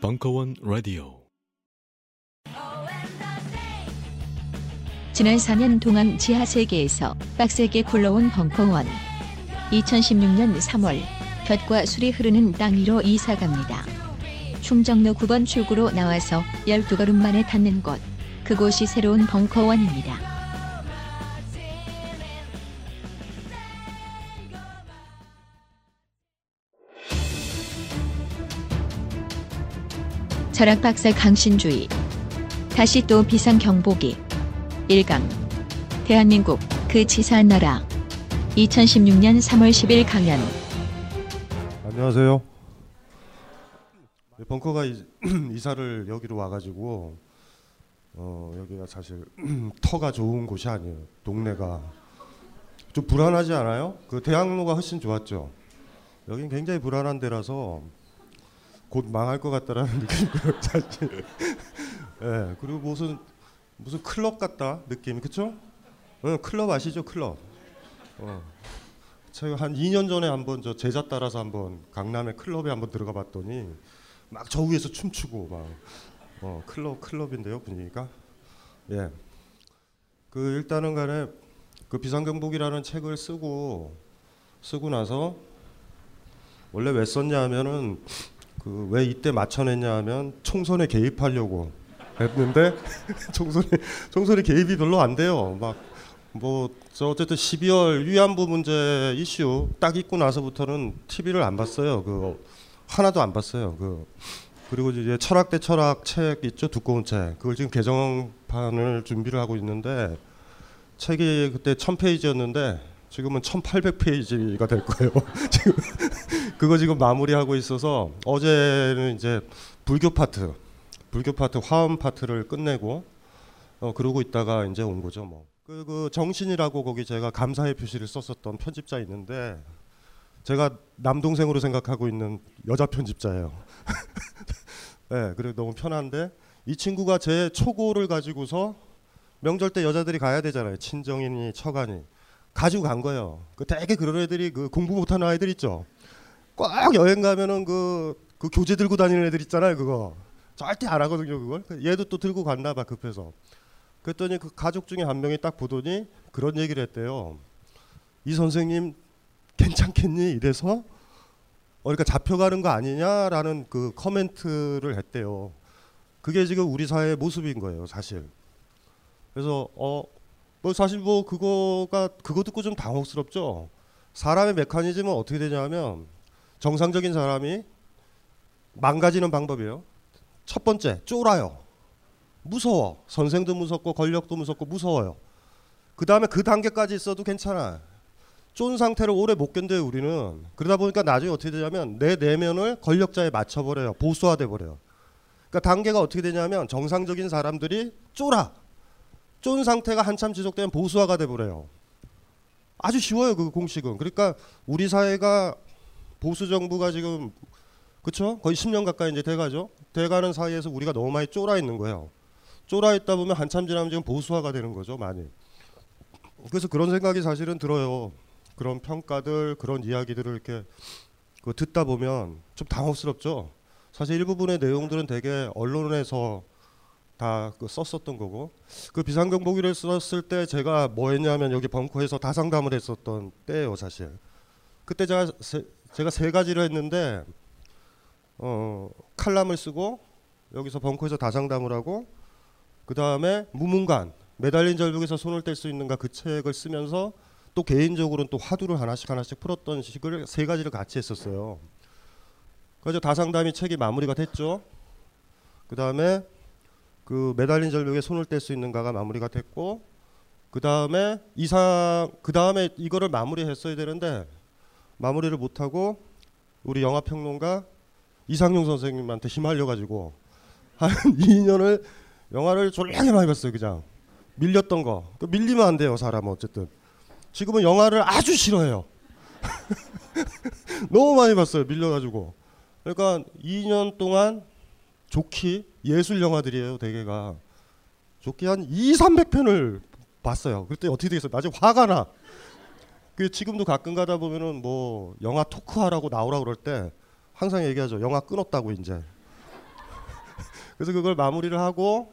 벙커원 라디오. 지난 4년 동안 지하세계에서 빡세게 굴러온 벙커원. 2016년 3월 볕과 술이 흐르는 땅 위로 이사갑니다. 충정로 9번 출구로 나와서 12걸음 만에 닿는 곳. 그곳이 새로운 벙커원입니다. 철학박사 강신주의 다시 또 비상경보기 1강 대한민국 그 치사한 나라 2016년 3월 10일 강연. 안녕하세요. 벙커가 이사를 여기로 와가지고 여기가 사실 터가 좋은 곳이 아니에요. 동네가 좀 불안하지 않아요? 그 대학로가 훨씬 좋았죠. 여긴 굉장히 불안한 데라서 곧 망할 것 같다라는 느낌이고요, 사실. 네, 그리고 무슨 클럽 같다 느낌이, 그렇죠? 네, 클럽 아시죠, 클럽. 제가 한 2년 전에 한번 저 제자 따라서 한번 강남의 클럽에 한번 들어가 봤더니 막 저 위에서 춤추고 막 클럽인데요, 분위기가. 예, 그 일단은 간에 그 비상경보기라는 책을 쓰고 나서 원래 왜 썼냐 하면은. 그 왜 이때 맞춰냈냐 하면 총선에 개입하려고 했는데 총선에 개입이 별로 안 돼요. 막 뭐 저 어쨌든 12월 위안부 문제 이슈 딱 있고 나서부터는 TV를 안 봤어요. 그 하나도 안 봤어요. 그리고 이제 철학 대 철학 책 있죠, 두꺼운 책. 그걸 지금 개정판을 준비를 하고 있는데 책이 그때 1000페이지였는데 지금은 1800페이지가 될 거예요. 지금 그거 지금 마무리하고 있어서 어제는 이제 불교 파트 화음 파트를 끝내고 그러고 있다가 이제 온 거죠. 뭐 그 정신이라고 거기 제가 감사의 표시를 썼었던 편집자 있는데 제가 남동생으로 생각하고 있는 여자 편집자예요. 네, 그리고 너무 편한데 이 친구가 제 초고를 가지고서 명절 때 여자들이 가야 되잖아요. 친정이니 처가니. 가지고 간 거예요. 그 되게 그런 애들이 그 공부 못하는 아이들 있죠. 꼭 여행 가면은 그 교재 들고 다니는 애들 있잖아요. 그거 절대 안 하거든요. 그걸 얘도 또 들고 갔나 봐 급해서. 그랬더니 그 가족 중에 한 명이 딱 보더니 그런 얘기를 했대요. 이 선생님 괜찮겠니? 이래서 그러니까 잡혀가는 거 아니냐라는 그 커멘트를 했대요. 그게 지금 우리 사회의 모습인 거예요, 사실. 그래서 뭐 사실 뭐 그거 듣고 좀 당혹스럽죠. 사람의 메커니즘은 어떻게 되냐면 정상적인 사람이 망가지는 방법이에요. 첫 번째, 쫄아요. 무서워. 선생도 무섭고 권력도 무섭고 무서워요. 그 다음에 그 단계까지 있어도 괜찮아. 쫀 상태를 오래 못 견뎌요, 우리는. 그러다 보니까 나중에 어떻게 되냐면 내 내면을 권력자에 맞춰버려요. 보수화돼 버려요. 그러니까 단계가 어떻게 되냐면 정상적인 사람들이 쫄아. 쫀 상태가 한참 지속되면 보수화가 돼버려요. 아주 쉬워요, 그 공식은. 그러니까 우리 사회가 보수 정부가 지금 그쵸? 거의 10년 가까이 이제 돼가죠. 돼가는 사이에서 우리가 너무 많이 쫄아 있는 거예요. 쫄아 있다 보면 한참 지나면 지금 보수화가 되는 거죠, 많이. 그래서 그런 생각이 사실은 들어요. 그런 평가들, 그런 이야기들을 이렇게 듣다 보면 좀 당혹스럽죠. 사실 일부분의 내용들은 되게 언론에서 다 썼었던 거고, 그 비상경보기를 썼을 때 제가 뭐 했냐면 여기 벙커에서 다상담을 했었던 때예요, 사실. 그때 제가 세 가지를 했는데 칼럼을 쓰고 여기서 벙커에서 다상담을 하고 그 다음에 무문관 매달린 절벽에서 손을 뗄 수 있는가 그 책을 쓰면서 또 개인적으로는 또 화두를 하나씩 풀었던 식을 세 가지를 같이 했었어요. 그래서 다상담이 책이 마무리가 됐죠. 그 다음에 그 매달린 절벽에 손을 뗄 수 있는가가 마무리가 됐고 그 다음에 이거를 마무리했어야 되는데 마무리를 못하고 우리 영화평론가 이상용 선생님한테 휘말려가지고 한 2년을 영화를 졸라게 많이 봤어요. 그냥 밀렸던 거. 밀리면 안 돼요, 사람은. 어쨌든 지금은 영화를 아주 싫어해요. 너무 많이 봤어요, 밀려가지고. 그러니까 2년 동안 좋기 예술 영화들이에요, 대개가. 좋게 한 200~300편을 봤어요. 그때 어떻게 되겠어요? 나중에 화가 나. 그 지금도 가끔 가다 보면은 뭐 영화 토크하라고 나오라 그럴 때 항상 얘기하죠. 영화 끊었다고 이제. 그래서 그걸 마무리를 하고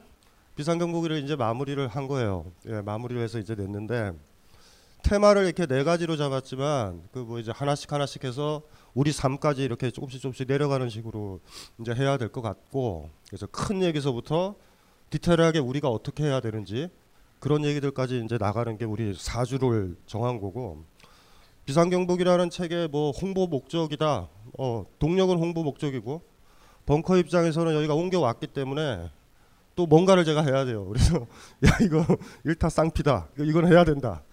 비상경보기를 이제 마무리를 한 거예요. 예, 마무리를 해서 이제 냈는데 테마를 이렇게 4가지로 잡았지만 그 뭐 이제 하나씩 하나씩 해서 우리 삶까지 이렇게 조금씩 조금씩 내려가는 식으로 이제 해야 될 것 같고, 그래서 큰 얘기서부터 디테일하게 우리가 어떻게 해야 되는지 그런 얘기들까지 이제 나가는 게 우리 4주를 정한 거고, 비상경보기라는 책의 뭐 홍보 목적이다. 동력은 홍보 목적이고 벙커 입장에서는 여기가 옮겨왔기 때문에 또 뭔가를 제가 해야 돼요. 그래서 야 이거 일타 쌍피다. 이건 해야 된다.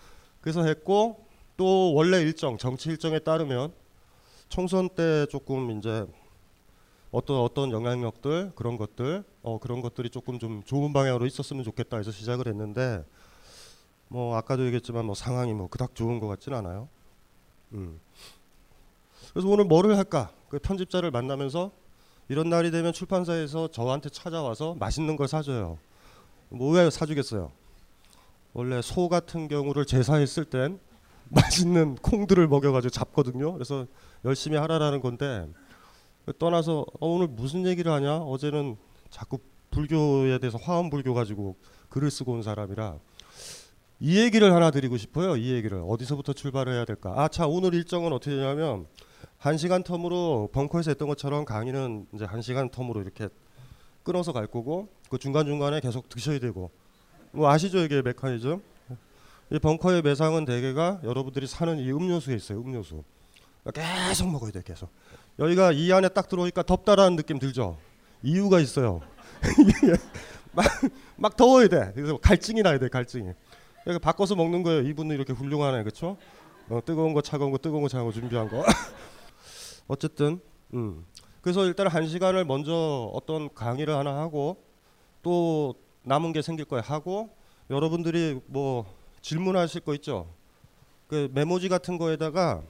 그래서 했고, 또 원래 일정, 정치 일정에 따르면 총선 때 조금 이제 어떤 영향력들 그런 것들 그런 것들이 조금 좀 좋은 방향으로 있었으면 좋겠다 해서 시작을 했는데, 뭐 아까도 얘기했지만 뭐 상황이 뭐 그닥 좋은 것 같진 않아요. 그래서 오늘 뭐를 할까? 그 편집자를 만나면서 이런 날이 되면 출판사에서 저한테 찾아와서 맛있는 걸 사줘요. 뭐 왜 사주겠어요? 원래 소 같은 경우를 제사했을 땐 맛있는 콩들을 먹여가지고 잡거든요. 그래서 열심히 하라라는 건데, 떠나서 오늘 무슨 얘기를 하냐? 어제는 자꾸 불교에 대해서 화엄불교 가지고 글을 쓰고 온 사람이라 이 얘기를 하나 드리고 싶어요. 이 얘기를 어디서부터 출발을 해야 될까? 자, 오늘 일정은 어떻게 되냐면 1시간 텀으로 벙커에서 했던 것처럼 강의는 이제 1시간 텀으로 이렇게 끊어서 갈 거고, 그 중간중간에 계속 드셔야 되고, 뭐 아시죠? 이게 메커니즘. 이 벙커의 매상은 대개가 여러분들이 사는 이 음료수에 있어요. 음료수. 계속 먹어야 돼. 계속. 여기가 이 안에 딱 들어오니까 덥다라는 느낌 들죠? 이유가 있어요. 막 더워야 돼. 그래서 갈증이 나야 돼. 갈증이. 그러니까 바꿔서 먹는 거예요. 이분은 이렇게 훌륭하네. 그렇죠? 뜨거운 거 차가운 거 뜨거운 거 차가운 거 준비한 거. 어쨌든 그래서 일단 1시간을 먼저 어떤 강의를 하나 하고, 또 남은 게 생길 거야 하고, 여러분들이 뭐 질문하실 거 있죠. 그 메모지 같은 거에다가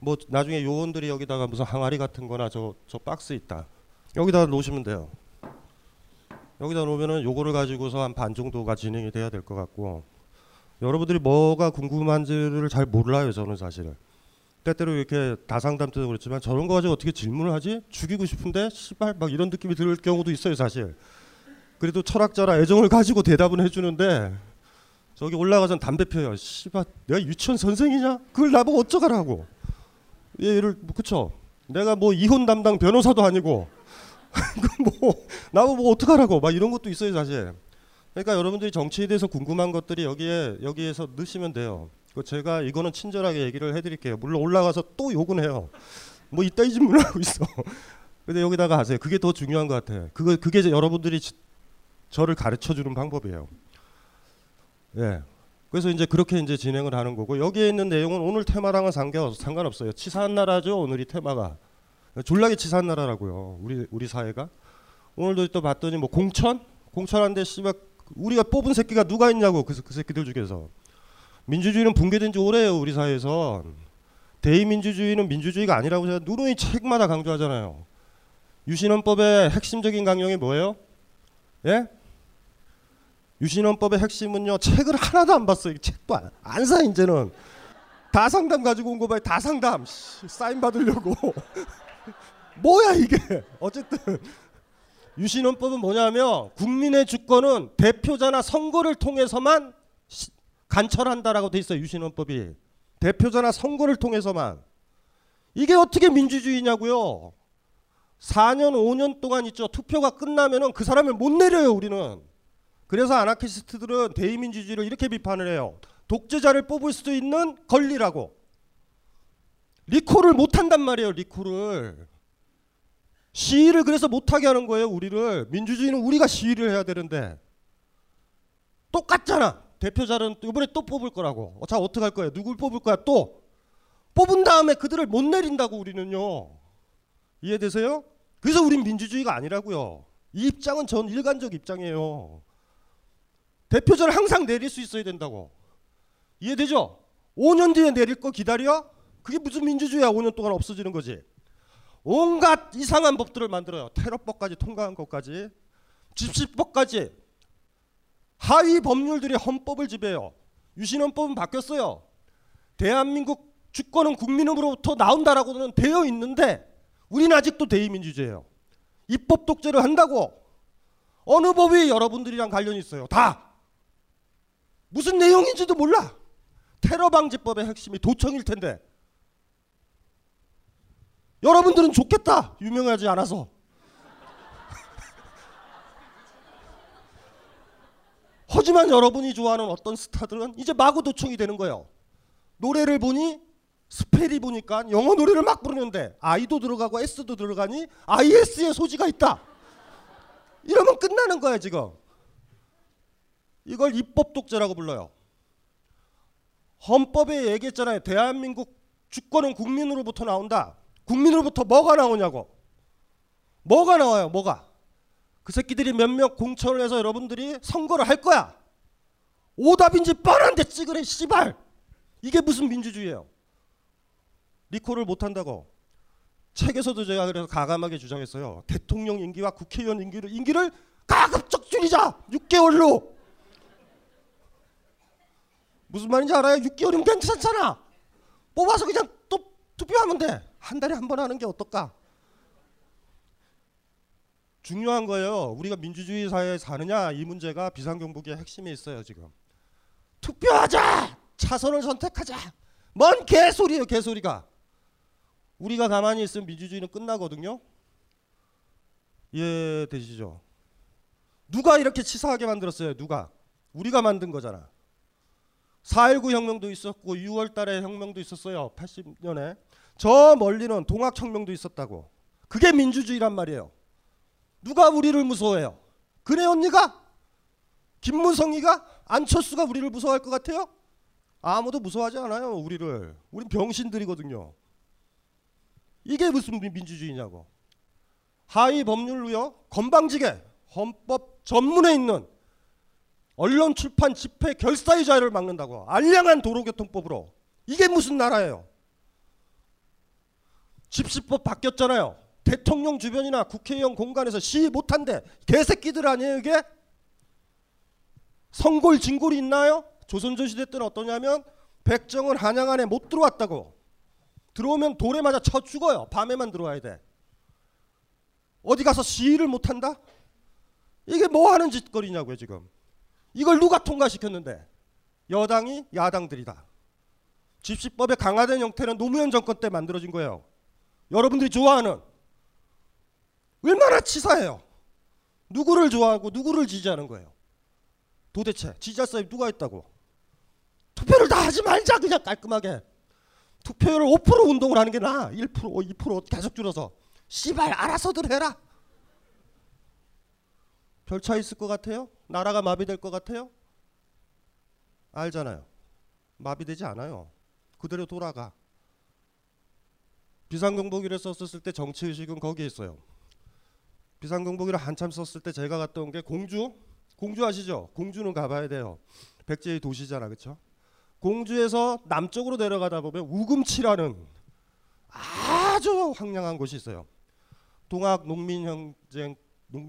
뭐 나중에 요원들이 여기다가 무슨 항아리 같은 거나 저 박스 있다. 여기다 놓으시면 돼요. 여기다 놓으면은 요거를 가지고서 한 반 정도가 진행이 돼야 될 것 같고, 여러분들이 뭐가 궁금한지를 잘 몰라요. 저는 사실은 때때로 이렇게 다상담 때도 그렇지만 저런 거 가지고 어떻게 질문을 하지? 죽이고 싶은데 씨발 막 이런 느낌이 들 경우도 있어요. 사실 그래도 철학자라 애정을 가지고 대답은 해주는데 저기 올라가서 담배 피워요. 씨발 내가 유치원 선생이냐? 그걸 나보고 어쩌라고. 얘를 그쵸? 내가 뭐 이혼 담당 변호사도 아니고 뭐 나보고 뭐 어떡하라고 막 이런 것도 있어요. 사실 그러니까 여러분들이 정치에 대해서 궁금한 것들이 여기에서 넣으시면 돼요. 제가 이거는 친절하게 얘기를 해드릴게요. 물론 올라가서 또 욕은 해요. 뭐 이따 이 질문하고 있어. 근데 여기다가 하세요. 그게 더 중요한 것 같아요. 그게 여러분들이 저를 가르쳐주는 방법이에요. 예. 그래서 이제 그렇게 이제 진행을 하는 거고, 여기에 있는 내용은 오늘 테마랑은 상관없어요. 치사한 나라죠. 오늘이 테마가. 졸라게 치사한 나라라고요. 우리 사회가. 오늘도 또 봤더니 뭐 공천한데 씨발 우리가 뽑은 새끼가 누가 있냐고. 그 새끼들 중에서 민주주의는 붕괴된 지 오래예요. 우리 사회에서 대의민주주의는 민주주의가 아니라고 제가 누누이 책마다 강조하잖아요. 유신헌법의 핵심적인 강령이 뭐예요? 예? 유신헌법의 핵심은요, 책을 하나도 안 봤어요. 책도 안 사. 이제는 다 상담 가지고 온 거 봐요. 다 상담 사인 받으려고. 뭐야 이게. 어쨌든 유신헌법은 뭐냐면 국민의 주권은 대표자나 선거를 통해서만 간철한다라고 돼 있어요. 유신헌법이. 대표자나 선거를 통해서만. 이게 어떻게 민주주의냐고요. 4년 5년 동안 있죠. 투표가 끝나면은 그 사람을 못 내려요. 우리는. 그래서 아나키스트들은 대의민주주의를 이렇게 비판을 해요. 독재자를 뽑을 수도 있는 권리라고. 리콜을 못한단 말이에요. 리콜을. 시위를 그래서 못하게 하는 거예요. 우리를. 민주주의는 우리가 시위를 해야 되는데. 똑같잖아. 대표자는 이번에 또 뽑을 거라고. 자 어떡할 거야. 누굴 뽑을 거야. 또. 뽑은 다음에 그들을 못 내린다고 우리는요. 이해되세요? 그래서 우린 민주주의가 아니라고요. 이 입장은 전 일관적 입장이에요. 대표자를 항상 내릴 수 있어야 된다고. 이해되죠? 5년 뒤에 내릴 거 기다려? 그게 무슨 민주주의야. 5년 동안 없어지는 거지. 온갖 이상한 법들을 만들어요. 테러법까지 통과한 것까지. 집시법까지. 하위 법률들이 헌법을 지배해요. 유신헌법은 바뀌었어요. 대한민국 주권은 국민으로부터 나온다라고는 되어 있는데 우리는 아직도 대의민주제예요. 입법 독재를 한다고 어느 법이 여러분들이랑 관련이 있어요. 다. 무슨 내용인지도 몰라. 테러방지법의 핵심이 도청일 텐데 여러분들은 좋겠다. 유명하지 않아서. 하지만 여러분이 좋아하는 어떤 스타들은 이제 마구 도청이 되는 거예요. 노래를 보니 스펠이 보니까 영어 노래를 막 부르는데 I도 들어가고 S도 들어가니 IS의 소지가 있다. 이러면 끝나는 거야 지금. 이걸 입법 독재라고 불러요. 헌법에 얘기했잖아요. 대한민국 주권은 국민으로부터 나온다. 국민으로부터 뭐가 나오냐고. 뭐가 나와요. 뭐가. 그 새끼들이 몇몇 공천을 해서 여러분들이 선거를 할 거야. 오답인지 뻔한데 찍으래 씨발. 이게 무슨 민주주의예요. 리콜을 못한다고. 책에서도 제가 그래서 가감하게 주장했어요. 대통령 임기와 국회의원 임기를 가급적 줄이자. 6개월로. 무슨 말인지 알아요? 6개월이면 괜찮잖아. 뽑아서 그냥 또 투표하면 돼. 한 달에 한 번 하는 게 어떨까? 중요한 거예요. 우리가 민주주의 사회에 사느냐 이 문제가 비상경보기의 핵심에 있어요. 지금 투표하자. 차선을 선택하자. 뭔 개소리예요. 개소리가. 우리가 가만히 있으면 민주주의는 끝나거든요. 이해되시죠? 누가 이렇게 치사하게 만들었어요. 누가. 우리가 만든 거잖아. 4.19 혁명도 있었고 6월 달에 혁명도 있었어요. 80년에. 저 멀리는 동학혁명도 있었다고. 그게 민주주의란 말이에요. 누가 우리를 무서워해요? 그네 언니가? 김무성이가? 안철수가 우리를 무서워할 것 같아요? 아무도 무서워하지 않아요. 우리를. 우린 병신들이거든요. 이게 무슨 민주주의냐고. 하위 법률로요. 건방지게 헌법 전문에 있는 언론, 출판, 집회, 결사의 자유를 막는다고. 알량한 도로교통법으로. 이게 무슨 나라예요. 집시법 바뀌었잖아요. 대통령 주변이나 국회의원 공간에서 시위 못한대. 개새끼들 아니에요 이게? 성골 진골이 있나요? 조선조시대 때는 어떠냐면 백정은 한양 안에 못 들어왔다고. 들어오면 돌에 맞아 쳐 죽어요. 밤에만 들어와야 돼. 어디 가서 시위를 못한다? 이게 뭐 하는 짓거리냐고요 지금. 이걸 누가 통과시켰는데. 여당이 야당들이다. 집시법의 강화된 형태는 노무현 정권 때 만들어진 거예요. 여러분들이 좋아하는. 얼마나 치사해요. 누구를 좋아하고 누구를 지지하는 거예요. 도대체 지지할 사람이 누가 있다고. 투표를 다 하지 말자. 그냥 깔끔하게. 투표율 5% 운동을 하는 게 나아. 1%, 2% 계속 줄어서. 씨발 알아서들 해라. 별 차이 있을 것 같아요? 나라가 마비될 것 같아요? 알잖아요. 마비되지 않아요. 그대로 돌아가. 비상경보기를 썼을 때 정치의식은 거기에 있어요. 비상경보기를 한참 썼을 때 제가 갔다 온 게 공주? 공주 아시죠? 공주는 가봐야 돼요. 백제의 도시잖아. 그렇죠? 공주에서 남쪽으로 내려가다 보면 우금치라는 아주 황량한 곳이 있어요. 동학 농민혁쟁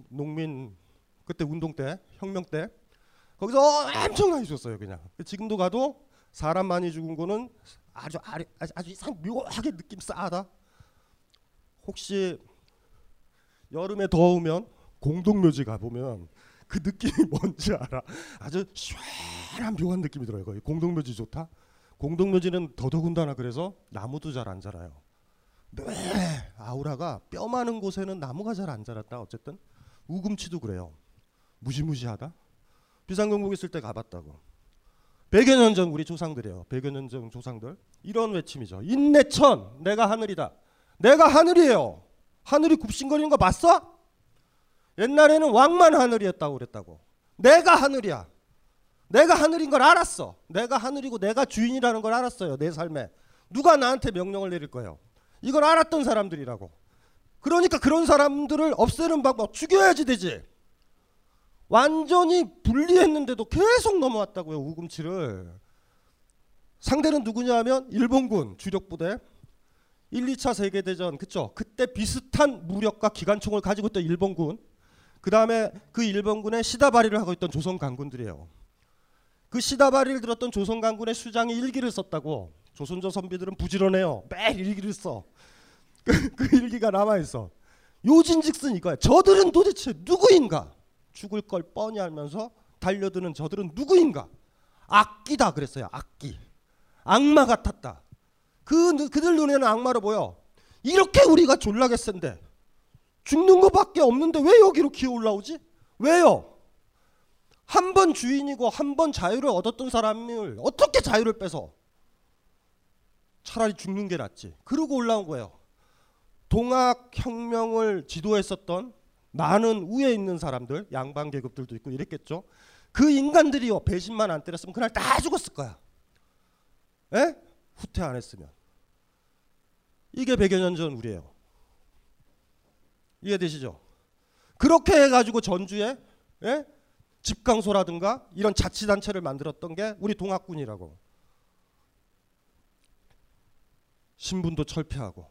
농민 그때 운동 때 혁명 때 거기서 엄청나게 죽었어요. 그냥 지금도 가도 사람 많이 죽은 거는 아주 묘하게 느낌 싸하다. 혹시 여름에 더우면 공동묘지 가보면 그 느낌이 뭔지 알아. 아주 시원한 묘한 느낌이 들어요. 거기 공동묘지 좋다. 공동묘지는 더더군다나 그래서 나무도 잘 안 자라요. 네 아우라가 뼈 많은 곳에는 나무가 잘 안 자랐다. 어쨌든 우금치도 그래요. 무시무시하다. 비상경보기 쓸 때 가봤다고. 100여 년 전 우리 조상들이에요. 100여 년 전 조상들. 이런 외침이죠. 인내천 내가 하늘이다. 내가 하늘이에요. 하늘이 굽신거리는 거 봤어? 옛날에는 왕만 하늘이었다고 그랬다고. 내가 하늘이야. 내가 하늘인 걸 알았어. 내가 하늘이고 내가 주인이라는 걸 알았어요. 내 삶에. 누가 나한테 명령을 내릴 거예요. 이걸 알았던 사람들이라고. 그러니까 그런 사람들을 없애는 방법. 죽여야지 되지. 완전히 분리했는데도 계속 넘어왔다고요. 우금치를. 상대는 누구냐 하면 일본군 주력부대. 1, 2차 세계대전 그쵸. 그때 비슷한 무력과 기관총을 가지고 있던 일본군. 그 다음에 그 일본군의 시다바리를 하고 있던 조선 강군들이에요. 그 시다바리를 들었던 조선 강군의 수장이 일기를 썼다고. 조선조 선비들은 부지런해요. 매일 일기를 써. 그 일기가 남아있어. 요진즉슨 이거야. 저들은 도대체 누구인가? 죽을 걸 뻔히 알면서 달려드는 저들은 누구인가? 악귀다 그랬어요. 악귀. 악마 같았다. 그들 눈에는 악마로 보여. 이렇게 우리가 졸라게 센데 죽는 것밖에 없는데 왜 여기로 기어 올라오지? 왜요? 한 번 주인이고 한 번 자유를 얻었던 사람을 어떻게 자유를 빼서? 차라리 죽는 게 낫지. 그러고 올라온 거예요. 동학혁명을 지도했었던 많은 우에 있는 사람들, 양반 계급들도 있고 이랬겠죠. 그 인간들이요, 배신만 안 때렸으면 그날 다 죽었을 거야. 에? 후퇴 안 했으면. 이게 100여 년 전 우리예요. 이해되시죠? 그렇게 해가지고 전주에 에? 집강소라든가 이런 자치단체를 만들었던 게 우리 동학군이라고. 신분도 철폐하고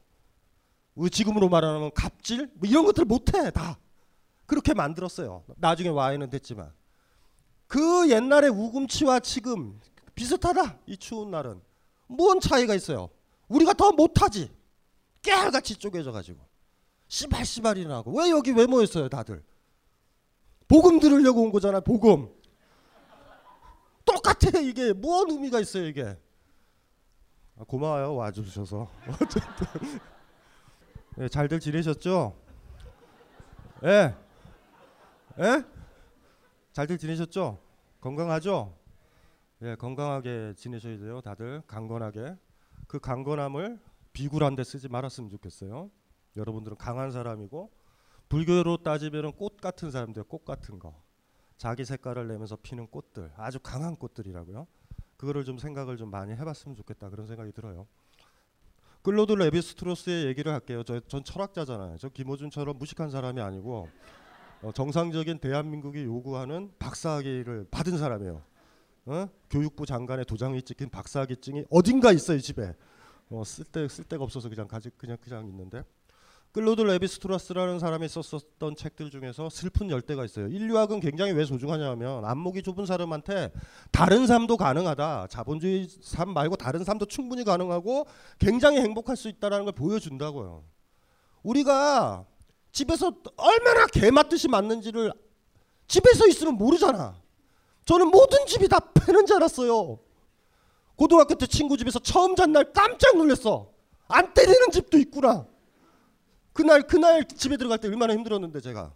지금으로 말하면 갑질 뭐 이런 것들 못해. 다 그렇게 만들었어요. 나중에 와해는 됐지만 그 옛날의 우금치와 지금 비슷하다. 이 추운 날은 뭔 차이가 있어요? 우리가 더 못하지. 깨알같이 쪼개져가지고 씨발씨발이나 하고. 왜 여기 왜 모였어요? 다들 복음 들으려고 온 거잖아. 복음 똑같아. 이게 뭔 의미가 있어요? 이게. 고마워요 와주셔서. 어쨌든 네, 잘들 지내셨죠? 예, 예, 잘들 지내셨죠? 건강하죠? 예, 건강하게 지내셔야 돼요. 다들 강건하게. 그 강건함을 비굴한데 쓰지 말았으면 좋겠어요. 여러분들은 강한 사람이고 불교로 따지면 꽃 같은 사람들, 꽃 같은 거. 자기 색깔을 내면서 피는 꽃들, 아주 강한 꽃들이라고요. 그거를 좀 생각을 좀 많이 해봤으면 좋겠다 그런 생각이 들어요. 클로드 레비스트로스의 얘기를 할게요. 전 철학자잖아요. 저 김호준처럼 무식한 사람이 아니고 정상적인 대한민국이 요구하는 박사학위를 받은 사람이에요. 어? 교육부 장관의 도장이 찍힌 박사학위증이 어딘가 있어요 집에. 쓸데가 없어서 그냥 있는데. 클로드 레비스트로스라는 사람이 썼었던 책들 중에서 슬픈 열대가 있어요. 인류학은 굉장히 왜 소중하냐면 안목이 좁은 사람한테 다른 삶도 가능하다. 자본주의 삶 말고 다른 삶도 충분히 가능하고 굉장히 행복할 수 있다는 걸 보여준다고요. 우리가 집에서 얼마나 개맛듯이 맞는지를 집에서 있으면 모르잖아. 저는 모든 집이 다 패는 줄 알았어요. 고등학교 때 친구 집에서 처음 잔 날 깜짝 놀랐어. 안 때리는 집도 있구나. 그날 집에 들어갈 때 얼마나 힘들었는데 제가.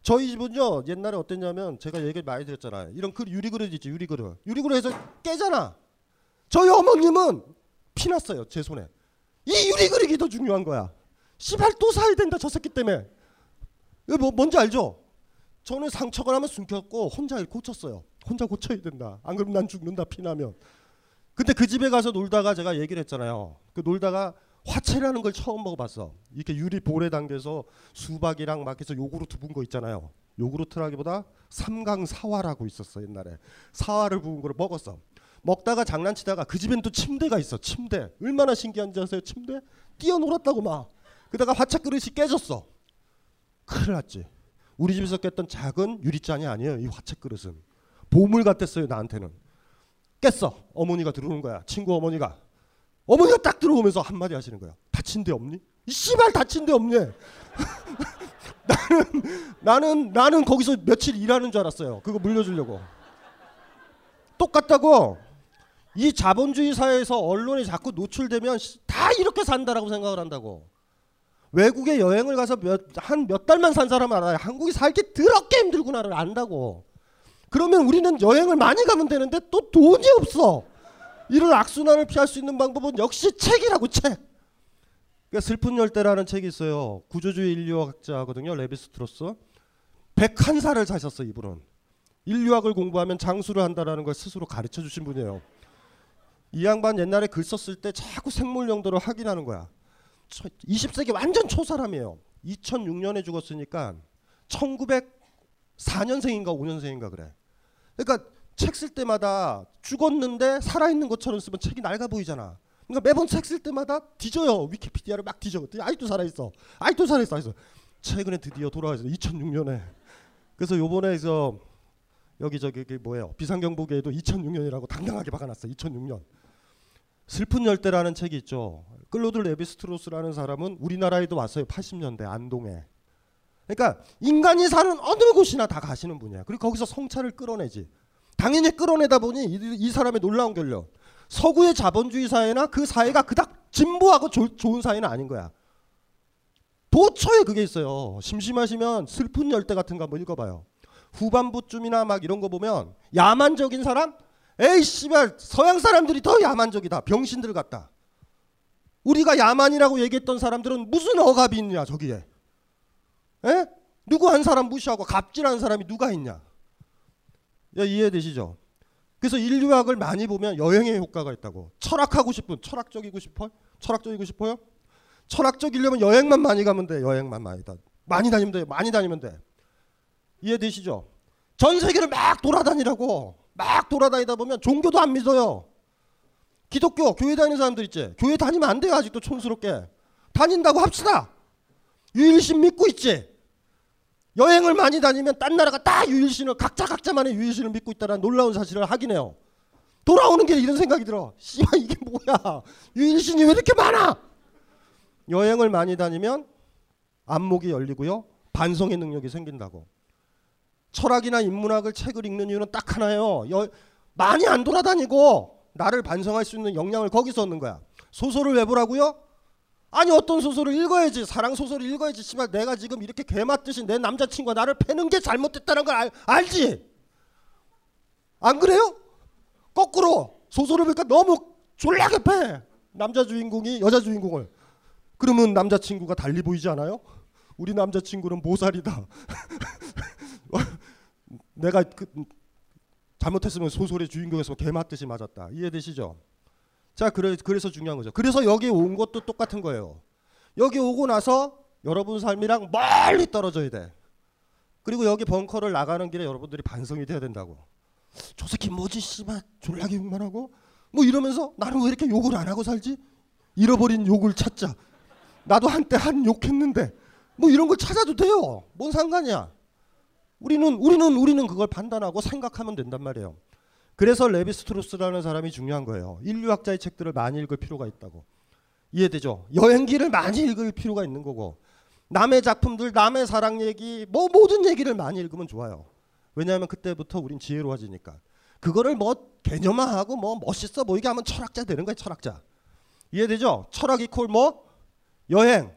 저희 집은요 옛날에 어땠냐면 제가 얘기를 많이 드렸잖아요. 이런 그 유리그릇 있지, 유리그릇. 유리그릇에서 깨잖아. 저희 어머님은 피났어요 제 손에. 이 유리그릇이 더 중요한 거야. 씨발 또 사야 된다 저 새끼 때문에. 이거 뭔지 알죠? 저는 상처가 나면 숨겼고 혼자 고쳤어요. 혼자 고쳐야 된다. 안 그러면 난 죽는다 피나면. 근데 그 집에 가서 놀다가 제가 얘기를 했잖아요. 그 놀다가 화채라는 걸 처음 먹어봤어. 이렇게 유리 볼에 담겨서 수박이랑 막 해서 요구르트 부은 거 있잖아요. 요구르트라기보다 삼강사화라고 있었어 옛날에. 사화를 부은 걸 먹었어. 먹다가 장난치다가 그 집엔 또 침대가 있어. 침대. 얼마나 신기한지 아세요? 침대? 뛰어놀았다고 막. 그러다가 화채 그릇이 깨졌어. 큰일 났지. 우리 집에서 깼던 작은 유리잔이 아니에요. 이 화채 그릇은. 보물 같았어요 나한테는. 깼어. 어머니가 들어오는 거야. 친구 어머니가. 어머니가 딱 들어오면서 한마디 하시는 거야. 다친 데 없니? 이 씨발 다친 데 없니? 나는 거기서 며칠 일하는 줄 알았어요. 그거 물려주려고. 똑같다고. 이 자본주의 사회에서 언론이 자꾸 노출되면 다 이렇게 산다라고 생각을 한다고. 외국에 여행을 가서 한 몇 달만 산 사람은 알아요. 한국이 살기 더럽게 힘들구나를 안다고. 그러면 우리는 여행을 많이 가면 되는데 또 돈이 없어. 이런 악순환을 피할 수 있는 방법은 역시 책이라고. 책. 그러니까 슬픈 열대라는 책이 있어요. 구조주의 인류학자거든요. 레비스트로스. 101살을 사셨어 이분은. 인류학을 공부하면 장수를 한다라는 걸 스스로 가르쳐 주신 분이에요. 이 양반 옛날에 글 썼을 때 자꾸 생물 용도로 확인하는 거야. 20세기 완전 초사람이에요. 2006년에 죽었으니까 1904년생인가 5년생인가 그래. 그러니까 책 쓸 때마다 죽었는데 살아있는 것처럼 쓰면 책이 낡아 보이잖아. 그러니까 매번 책 쓸 때마다 뒤져요. 위키피디아를 막 뒤져. 아직도 살아있어. 아직도 살아있어. 그래서 최근에 드디어 돌아와서 2006년에. 그래서 요번에 여기저기 뭐예요. 비상경보기에도 2006년이라고 당당하게 박아놨어. 2006년. 슬픈 열대라는 책이 있죠. 클로드 레비스트로스라는 사람은 우리나라에도 왔어요. 80년대 안동에. 그러니까 인간이 사는 어느 곳이나 다 가시는 분이야. 그리고 거기서 성찰을 끌어내지. 당연히 끌어내다 보니 이 사람의 놀라운 결론. 서구의 자본주의 사회나 그 사회가 그닥 진보하고 좋은 사회는 아닌 거야. 도처에 그게 있어요. 심심하시면 슬픈 열대 같은 거 한번 읽어봐요. 후반부쯤이나 막 이런 거 보면 야만적인 사람? 에이 씨발 서양 사람들이 더 야만적이다. 병신들 같다. 우리가 야만이라고 얘기했던 사람들은 무슨 억압이 있냐 저기에. 에? 누구 한 사람 무시하고 갑질한 사람이 누가 있냐. 야, 이해되시죠? 그래서 인류학을 많이 보면 여행의 효과가 있다고. 철학하고 싶은 철학적이고 싶어요? 철학적이려면 여행만 많이 가면 돼. 여행만 많이 다니면 돼. 많이 다니면 돼. 이해되시죠? 전 세계를 막 돌아다니라고. 막 돌아다니다 보면 종교도 안 믿어요. 기독교 교회 다니는 사람들 있지. 교회 다니면 안 돼요. 아직도 촌스럽게. 다닌다고 합시다. 유일신 믿고 있지. 여행을 많이 다니면 딴 나라가 다 유일신을 각자만의 유일신을 믿고 있다는 놀라운 사실을 확인해요. 돌아오는 게 이런 생각이 들어. 씨발 이게 뭐야. 유일신이 왜 이렇게 많아. 여행을 많이 다니면 안목이 열리고요. 반성의 능력이 생긴다고. 철학이나 인문학을 책을 읽는 이유는 딱 하나예요. 많이 안 돌아다니고 나를 반성할 수 있는 역량을 거기서 얻는 거야. 소설을 왜 보라고요? 아니 어떤 소설을 읽어야지. 사랑 소설을 읽어야지. 씨발 내가 지금 이렇게 개맞듯이 내 남자친구가 나를 패는 게 잘못됐다는 걸 알지. 안 그래요? 거꾸로 소설을 보니까 너무 졸라게 패. 남자 주인공이 여자 주인공을. 그러면 남자친구가 달리 보이지 않아요? 우리 남자친구는 모살이다. 내가 잘못했으면 소설의 주인공에서 개맞듯이 맞았다. 이해되시죠? 자, 그래서 중요한 거죠. 그래서 여기 온 것도 똑같은 거예요. 여기 오고 나서 여러분 삶이랑 멀리 떨어져야 돼. 그리고 여기 벙커를 나가는 길에 여러분들이 반성이 돼야 된다고. 저 새끼 뭐지 씨발 졸라게 욕만하고 뭐 이러면서 나는 왜 이렇게 욕을 안 하고 살지? 잃어버린 욕을 찾자. 나도 한때 한 욕했는데 뭐 이런 걸 찾아도 돼요. 뭔 상관이야. 우리는 그걸 판단하고 생각하면 된단 말이에요. 그래서 레비스트로스라는 사람이 중요한 거예요. 인류학자의 책들을 많이 읽을 필요가 있다고. 이해되죠? 여행기를 많이 읽을 필요가 있는 거고 남의 작품들, 남의 사랑 얘기, 뭐 모든 얘기를 많이 읽으면 좋아요. 왜냐하면 그때부터 우린 지혜로워지니까. 그거를 뭐 개념화하고 뭐 멋있어 보이게 하면 철학자 되는 거예요. 철학자. 이해되죠? 철학 이퀄 뭐? 여행.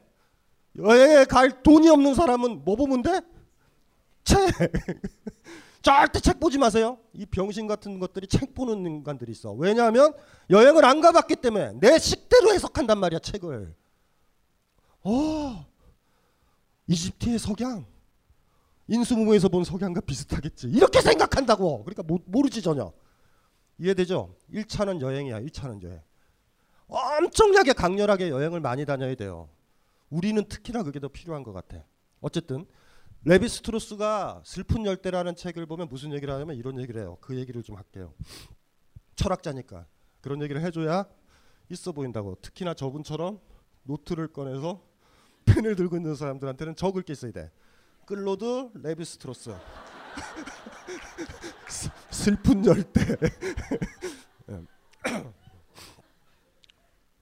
여행에 갈 돈이 없는 사람은 뭐 보면 돼? 책. 절대 책 보지 마세요. 이 병신 같은 것들이 책 보는 인간들이 있어. 왜냐하면 여행을 안 가봤기 때문에 내 식대로 해석한단 말이야 책을. 이집트의 석양. 인수무무에서 본 석양과 비슷하겠지. 이렇게 생각한다고. 그러니까 모르지 전혀. 이해되죠? 1차는 여행이야. 1차는 여행. 엄청나게 강렬하게 여행을 많이 다녀야 돼요. 우리는 특히나 그게 더 필요한 것 같아. 어쨌든 레비스트로스가 슬픈 열대라는 책을 보면 무슨 얘기를 하냐면 이런 얘기를 해요. 그 얘기를 좀 할게요. 철학자니까 그런 얘기를 해줘야 있어 보인다고. 특히나 저분처럼 노트를 꺼내서 펜을 들고 있는 사람들한테는 적을 게 있어야 돼. 클로드 레비스트로스 슬픈 열대.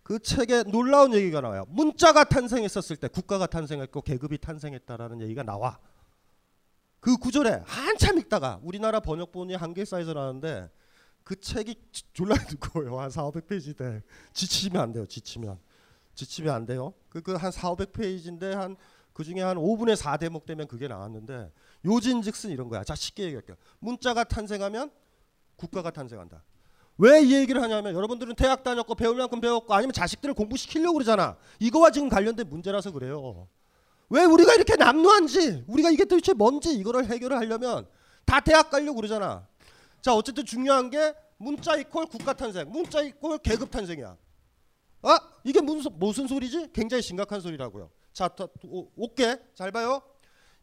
그 책에 놀라운 얘기가 나와요. 문자가 탄생했었을 때 국가가 탄생했고 계급이 탄생했다라는 얘기가 나와. 그 구절에 한참 읽다가 우리나라 번역본이 한글 사이즈라는데 그 책이 졸라 두꺼워요. 한 400-500페이지 돼. 지치면 안 돼요. 지치면 안 돼요. 그 한 400-500페이지인데 한 그중에 한 5분의 4대목 되면 그게 나왔는데 요진즉슨 이런 거야. 자 쉽게 얘기할게요. 문자가 탄생하면 국가가 탄생한다. 왜 이 얘기를 하냐면 여러분들은 대학 다녔고 배울 만큼 배웠고 아니면 자식들을 공부시키려고 그러잖아. 이거와 지금 관련된 문제라서 그래요. 왜 우리가 이렇게 남루한지 우리가 이게 도대체 뭔지 이거를 해결을 하려면 다 대학 가려고 그러잖아. 자 어쨌든 중요한 게 문자 이퀄 국가 탄생, 문자 이퀄 계급 탄생이야. 아 이게 무슨 소리지? 굉장히 심각한 소리라고요. 자 올게. 잘 봐요.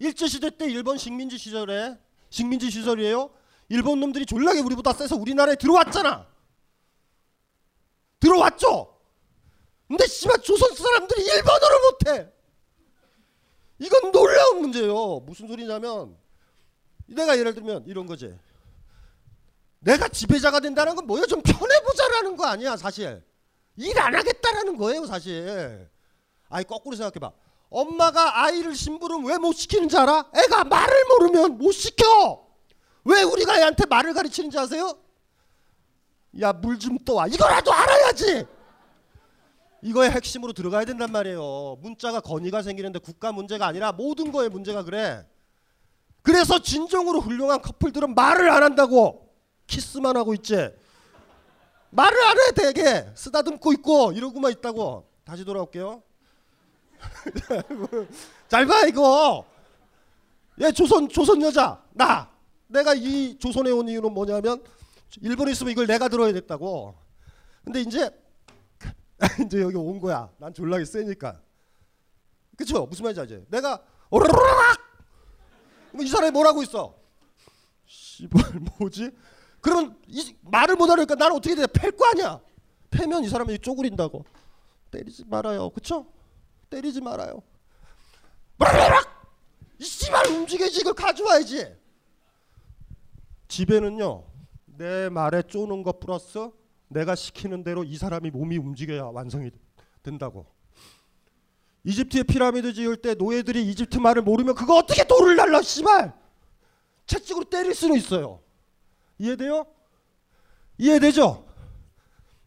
일제시대 때 일본 식민지 시절이에요. 일본 놈들이 졸라게 우리보다 세서 우리나라에 들어왔잖아. 들어왔죠. 근데 씨발 조선 사람들이 일본어를 못해. 이건 놀라운 문제예요. 무슨 소리냐면 내가 예를 들면 이런 거지. 내가 지배자가 된다는 건 뭐야? 좀 편해보자라는 거 아니야 사실. 일 안 하겠다라는 거예요, 사실. 아이 거꾸로 생각해봐. 엄마가 아이를 심부름 왜 못 시키는지 알아? 애가 말을 모르면 못 시켜. 왜 우리가 애한테 말을 가르치는지 아세요? 야, 물 좀 떠와. 이거라도 알아야지. 이거의 핵심으로 들어가야 된단 말이에요. 문자가 건의가 생기는데 국가 문제가 아니라 모든 거에 문제가 그래. 그래서 진정으로 훌륭한 커플들은 말을 안 한다고. 키스만 하고 있지. 말을 안 해. 되게 쓰다듬고 있고 이러고만 있다고. 다시 돌아올게요. 잘 봐 이거. 예, 조선 여자 나. 내가 이 조선에 온 이유는 뭐냐면 일본에 있으면 이걸 내가 들어야 됐다고. 근데 이제 여기 온 거야. 난 졸라게 세니까. 그쵸? 무슨 말인지 알지? 내가 오르르락. 이 사람이 뭐라고 있어? 씨발 뭐지? 그러면 말을 못 하니까 난 어떻게 돼? 팰 거 아니야. 패면 이 사람이 쪼그린다고. 때리지 말아요. 그쵸? 때리지 말아요. 오르르락. 이 씨발 움직여야지. 이걸 가져와야지. 집에는요. 내 말에 쪼는 것 플러스 내가 시키는 대로 이 사람이 몸이 움직여야 완성이 된다고. 이집트의 피라미드 지을 때 노예들이 이집트 말을 모르면 그거 어떻게 돌을 날라 씨발. 채찍으로 때릴 수는 있어요. 이해돼요? 이해되죠?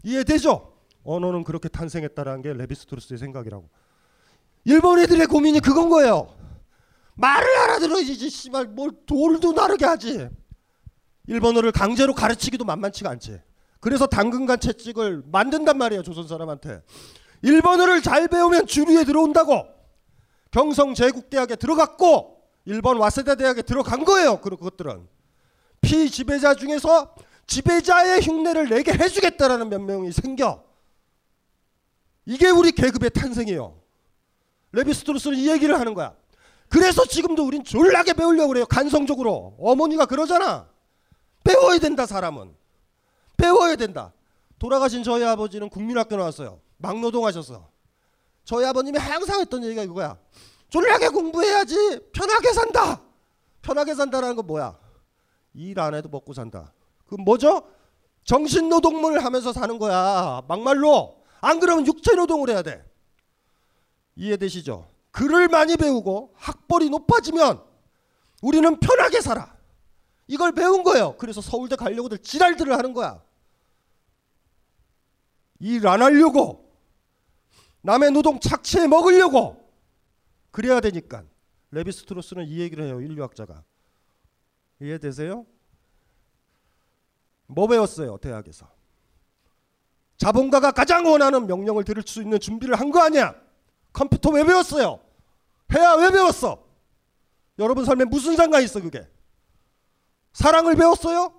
이해되죠? 언어는 그렇게 탄생했다라는 게 레비스트로스의 생각이라고. 일본 애들의 고민이 그건 거예요. 말을 알아들어야지 씨발. 뭘 돌도 나르게 하지. 일본어를 강제로 가르치기도 만만치가 않지. 그래서 당근간 채찍을 만든단 말이에요. 조선 사람한테. 일본어를 잘 배우면 주류에 들어온다고. 경성제국대학에 들어갔고 일본 와세다 대학에 들어간 거예요. 그것들은 피지배자 중에서 지배자의 흉내를 내게 해주겠다라는 변명이 생겨. 이게 우리 계급의 탄생이에요. 레비스트로스는 이 얘기를 하는 거야. 그래서 지금도 우린 졸라게 배우려고 그래요. 간성적으로. 어머니가 그러잖아. 배워야 된다. 사람은 배워야 된다. 돌아가신 저희 아버지는 국민학교 나왔어요. 막노동하셨어. 저희 아버님이 항상 했던 얘기가 이거야. 졸라게 공부해야지 편하게 산다. 편하게 산다라는 건 뭐야? 일 안 해도 먹고 산다. 그건 뭐죠? 정신노동을 하면서 사는 거야. 막말로. 안 그러면 육체노동을 해야 돼. 이해되시죠? 글을 많이 배우고 학벌이 높아지면 우리는 편하게 살아. 이걸 배운 거예요. 그래서 서울대 가려고들 지랄들을 하는 거야. 일 안 하려고. 남의 노동 착취해 먹으려고. 그래야 되니까. 레비스트로스는 이 얘기를 해요. 인류학자가. 이해되세요? 뭐 배웠어요? 대학에서. 자본가가 가장 원하는 명령을 들을 수 있는 준비를 한 거 아니야. 컴퓨터 왜 배웠어요? 해야 왜 배웠어? 여러분 삶에 무슨 상관이 있어 그게? 사랑을 배웠어요?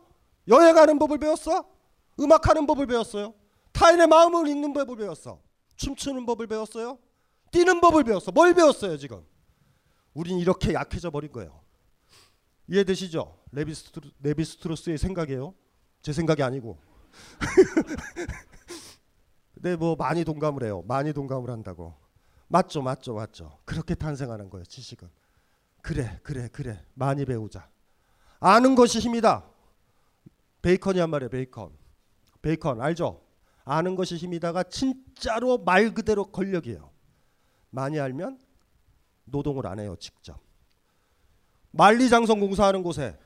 여행하는 법을 배웠어? 음악하는 법을 배웠어요? 타인의 마음을 읽는 법을 배웠어? 춤추는 법을 배웠어요? 뛰는 법을 배웠어? 뭘 배웠어요 지금? 우린 이렇게 약해져 버린 거예요. 이해되시죠? 레비스트로스의 생각이에요. 제 생각이 아니고. 근데 뭐 많이 동감을 해요. 많이 동감을 한다고. 맞죠, 맞죠, 맞죠. 그렇게 탄생하는 거예요 지식은. 그래 많이 배우자. 아는 것이 힘이다. 베이컨이 한 말이에요. 베이컨 알죠? 아는 것이 힘이다가 진짜로 말 그대로 권력이에요. 많이 알면 노동을 안 해요. 직접. 만리장성 공사하는 곳에,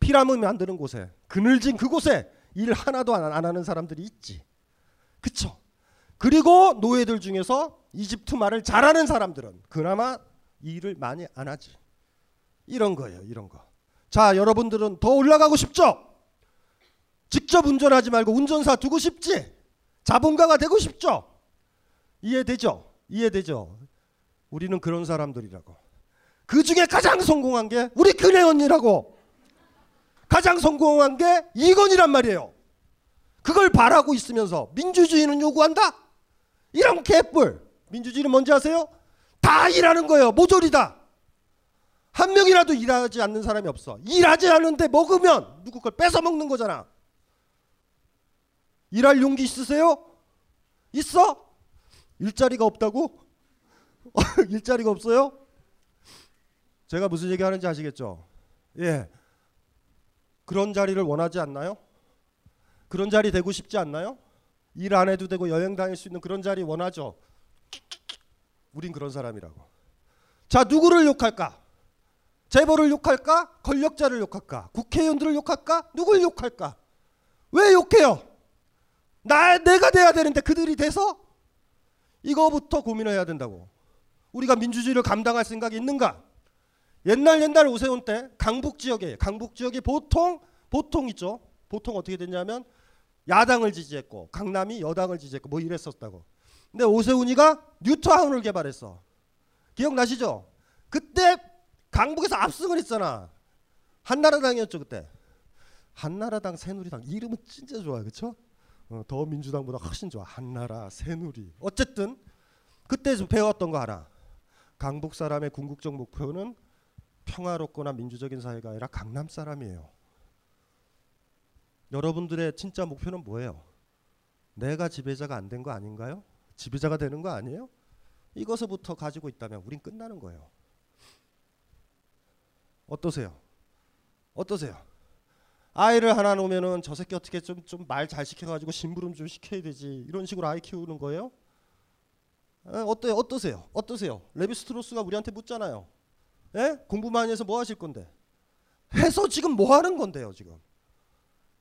피라미 만드는 곳에, 그늘진 그곳에 일 하나도 안 하는 사람들이 있지. 그쵸? 그리고 노예들 중에서 이집트 말을 잘하는 사람들은 그나마 일을 많이 안 하지. 이런 거예요. 이런 거. 자, 여러분들은 더 올라가고 싶죠? 직접 운전하지 말고 운전사 두고 싶지? 자본가가 되고 싶죠? 이해되죠? 이해되죠? 우리는 그런 사람들이라고. 그 중에 가장 성공한 게 우리 그네 언니라고. 가장 성공한 게 이건이란 말이에요. 그걸 바라고 있으면서 민주주의는 요구한다? 이런 개뿔. 민주주의는 뭔지 아세요? 다 일하는 거예요. 모조리다. 한 명이라도 일하지 않는 사람이 없어. 일하지 않는데 먹으면 누구 걸 뺏어 먹는 거잖아. 일할 용기 있으세요? 있어? 일자리가 없다고? 일자리가 없어요? 제가 무슨 얘기 하는지 아시겠죠? 예. 그런 자리를 원하지 않나요? 그런 자리 되고 싶지 않나요? 일 안 해도 되고 여행 다닐 수 있는 그런 자리 원하죠. 우린 그런 사람이라고. 자, 누구를 욕할까? 재벌을 욕할까? 권력자를 욕할까? 국회의원들을 욕할까? 누굴 욕할까? 왜 욕해요? 내가 돼야 되는데 그들이 돼서? 이거부터 고민을 해야 된다고. 우리가 민주주의를 감당할 생각이 있는가? 옛날 오세훈 때 강북 지역이 보통 있죠. 보통 어떻게 됐냐면 야당을 지지했고 강남이 여당을 지지했고 뭐 이랬었다고. 근데 오세훈이가 뉴타운을 개발했어. 기억나시죠? 그때 강북에서 압승을 했잖아. 한나라당이었죠 그때. 한나라당, 새누리당 이름은 진짜 좋아요, 그렇죠? 더민주당보다 훨씬 좋아. 한나라, 새누리. 어쨌든 그때 좀 배웠던 거 하나. 강북 사람의 궁극적 목표는 평화롭거나 민주적인 사회가 아니라 강남 사람이에요. 여러분들의 진짜 목표는 뭐예요? 내가 지배자가 안 된 거 아닌가요? 지배자가 되는 거 아니에요? 이것부터 가지고 있다면 우린 끝나는 거예요. 어떠세요? 아이를 하나 놓으면은 저 새끼 어떻게 좀 말 잘 시켜가지고 심부름 좀 시켜야 되지, 이런 식으로 아이 키우는 거예요? 어떠세요? 레비스트로스가 우리한테 묻잖아요. 예? 공부 많이 해서 뭐 하실 건데? 해서 지금 뭐 하는 건데요 지금?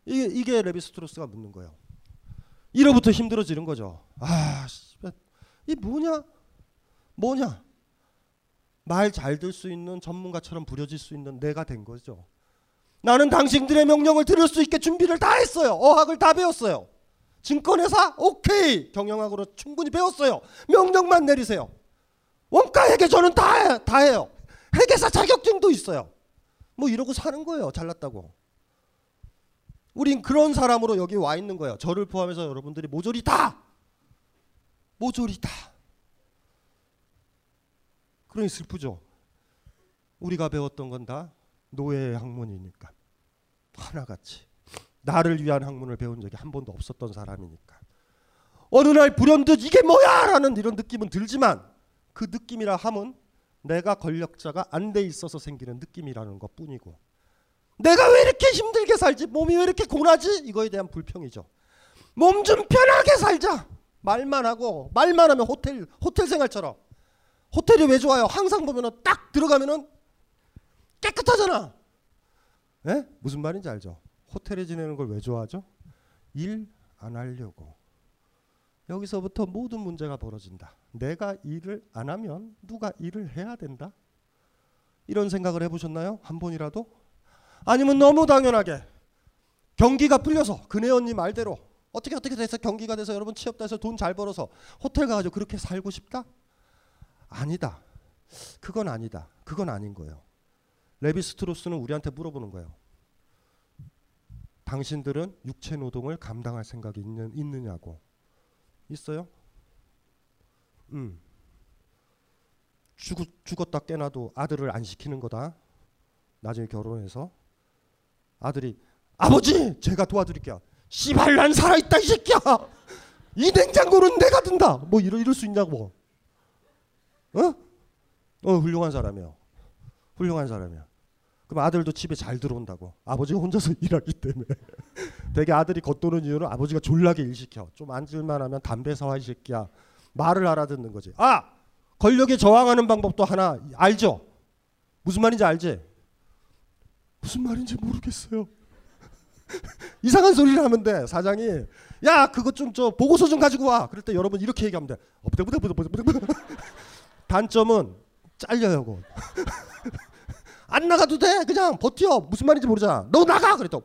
이게 레비스트로스가 묻는 거예요. 이로부터 힘들어지는 거죠. 아, 이 뭐냐? 말 잘 들 수 있는 전문가처럼 부려질 수 있는 내가 된 거죠. 나는 당신들의 명령을 들을 수 있게 준비를 다 했어요. 어학을 다 배웠어요. 증권회사? 오케이. 경영학으로 충분히 배웠어요. 명령만 내리세요. 원가회계 저는 다 해요. 회계사 자격증도 있어요. 뭐 이러고 사는 거예요. 잘났다고. 우린 그런 사람으로 여기 와 있는 거예요. 저를 포함해서 여러분들이 모조리 다. 그러니 슬프죠. 우리가 배웠던 건 다 노예의 학문이니까. 하나같이 나를 위한 학문을 배운 적이 한 번도 없었던 사람이니까. 어느 날 불현듯 이게 뭐야 라는 이런 느낌은 들지만, 그 느낌이라 함은 내가 권력자가 안 돼 있어서 생기는 느낌이라는 것뿐이고, 내가 왜 이렇게 힘들게 살지? 몸이 왜 이렇게 고나지? 이거에 대한 불평이죠. 몸 좀 편하게 살자. 말만 하면 호텔 생활처럼. 호텔이 왜 좋아요? 항상 보면은 딱 들어가면은 깨끗하잖아. 예? 무슨 말인지 알죠? 호텔에 지내는 걸 왜 좋아하죠? 일 안 하려고. 여기서부터 모든 문제가 벌어진다. 내가 일을 안 하면 누가 일을 해야 된다. 이런 생각을 해보셨나요? 한 번이라도? 아니면 너무 당연하게 경기가 풀려서 그네 언니 말대로 어떻게 돼서 경기가 돼서 여러분 취업돼서 돈 잘 벌어서 호텔 가가지고 그렇게 살고 싶다? 아니다. 그건 아니다. 그건 아닌 거예요. 레비스트로스는 우리한테 물어보는 거예요. 당신들은 육체 노동을 감당할 생각이 있느냐고. 있어요? 죽었다 깨나도 아들을 안 시키는 거다. 나중에 결혼해서 아들이 아버지 제가 도와드릴게요. 씨발 난 살아있다 이 새끼야. 이 냉장고는 내가 든다. 뭐 이럴 수 있냐고. 훌륭한 사람이야. 그럼 아들도 집에 잘 들어온다고. 아버지가 혼자서 일하기 때문에 되게 아들이 겉도는 이유는 아버지가 졸라게 일시켜. 좀 앉을만 하면 담배 사와 이 새끼야. 말을 알아듣는 거지. 아! 권력에 저항하는 방법도 하나 알죠? 무슨 말인지 알지? 무슨 말인지 모르겠어요. 이상한 소리를 하면 돼. 사장이 야 그거 좀 저 보고서 좀 가지고 와. 그럴 때 여러분 이렇게 얘기하면 돼. 단점은 잘려요. 안 나가도 돼. 그냥 버텨. 무슨 말인지 모르잖아. 너 나가. 그랬다.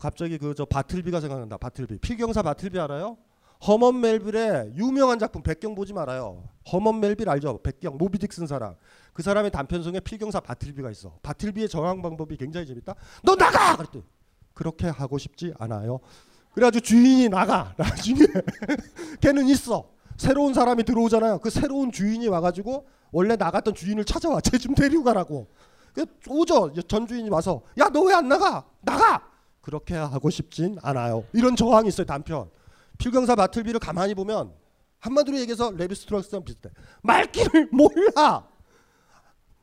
갑자기 저 바틀비가 생각난다. 바틀비. 필경사 바틀비 알아요? 허먼 멜빌의 유명한 작품 백경 보지 말아요. 허먼 멜빌 알죠? 백경. 모비딕 쓴 사람. 그 사람의 단편성에 필경사 바틀비가 있어. 바틀비의 저항 방법이 굉장히 재밌다. 너 나가. 그랬더니 그렇게 하고 싶지 않아요. 그래가지고 주인이 나가. 나중에 걔는 있어. 새로운 사람이 들어오잖아요. 그 새로운 주인이 와가지고 원래 나갔던 주인을 찾아와. 쟤 좀 데리고 가라고. 오죠. 전 주인이 와서 야 너 왜 안 나가? 나가! 그렇게 하고 싶진 않아요. 이런 저항이 있어요. 단편. 필경사 바틀비를 가만히 보면 한마디로 얘기해서 레비스트로스랑 비슷해. 말귀를 몰라.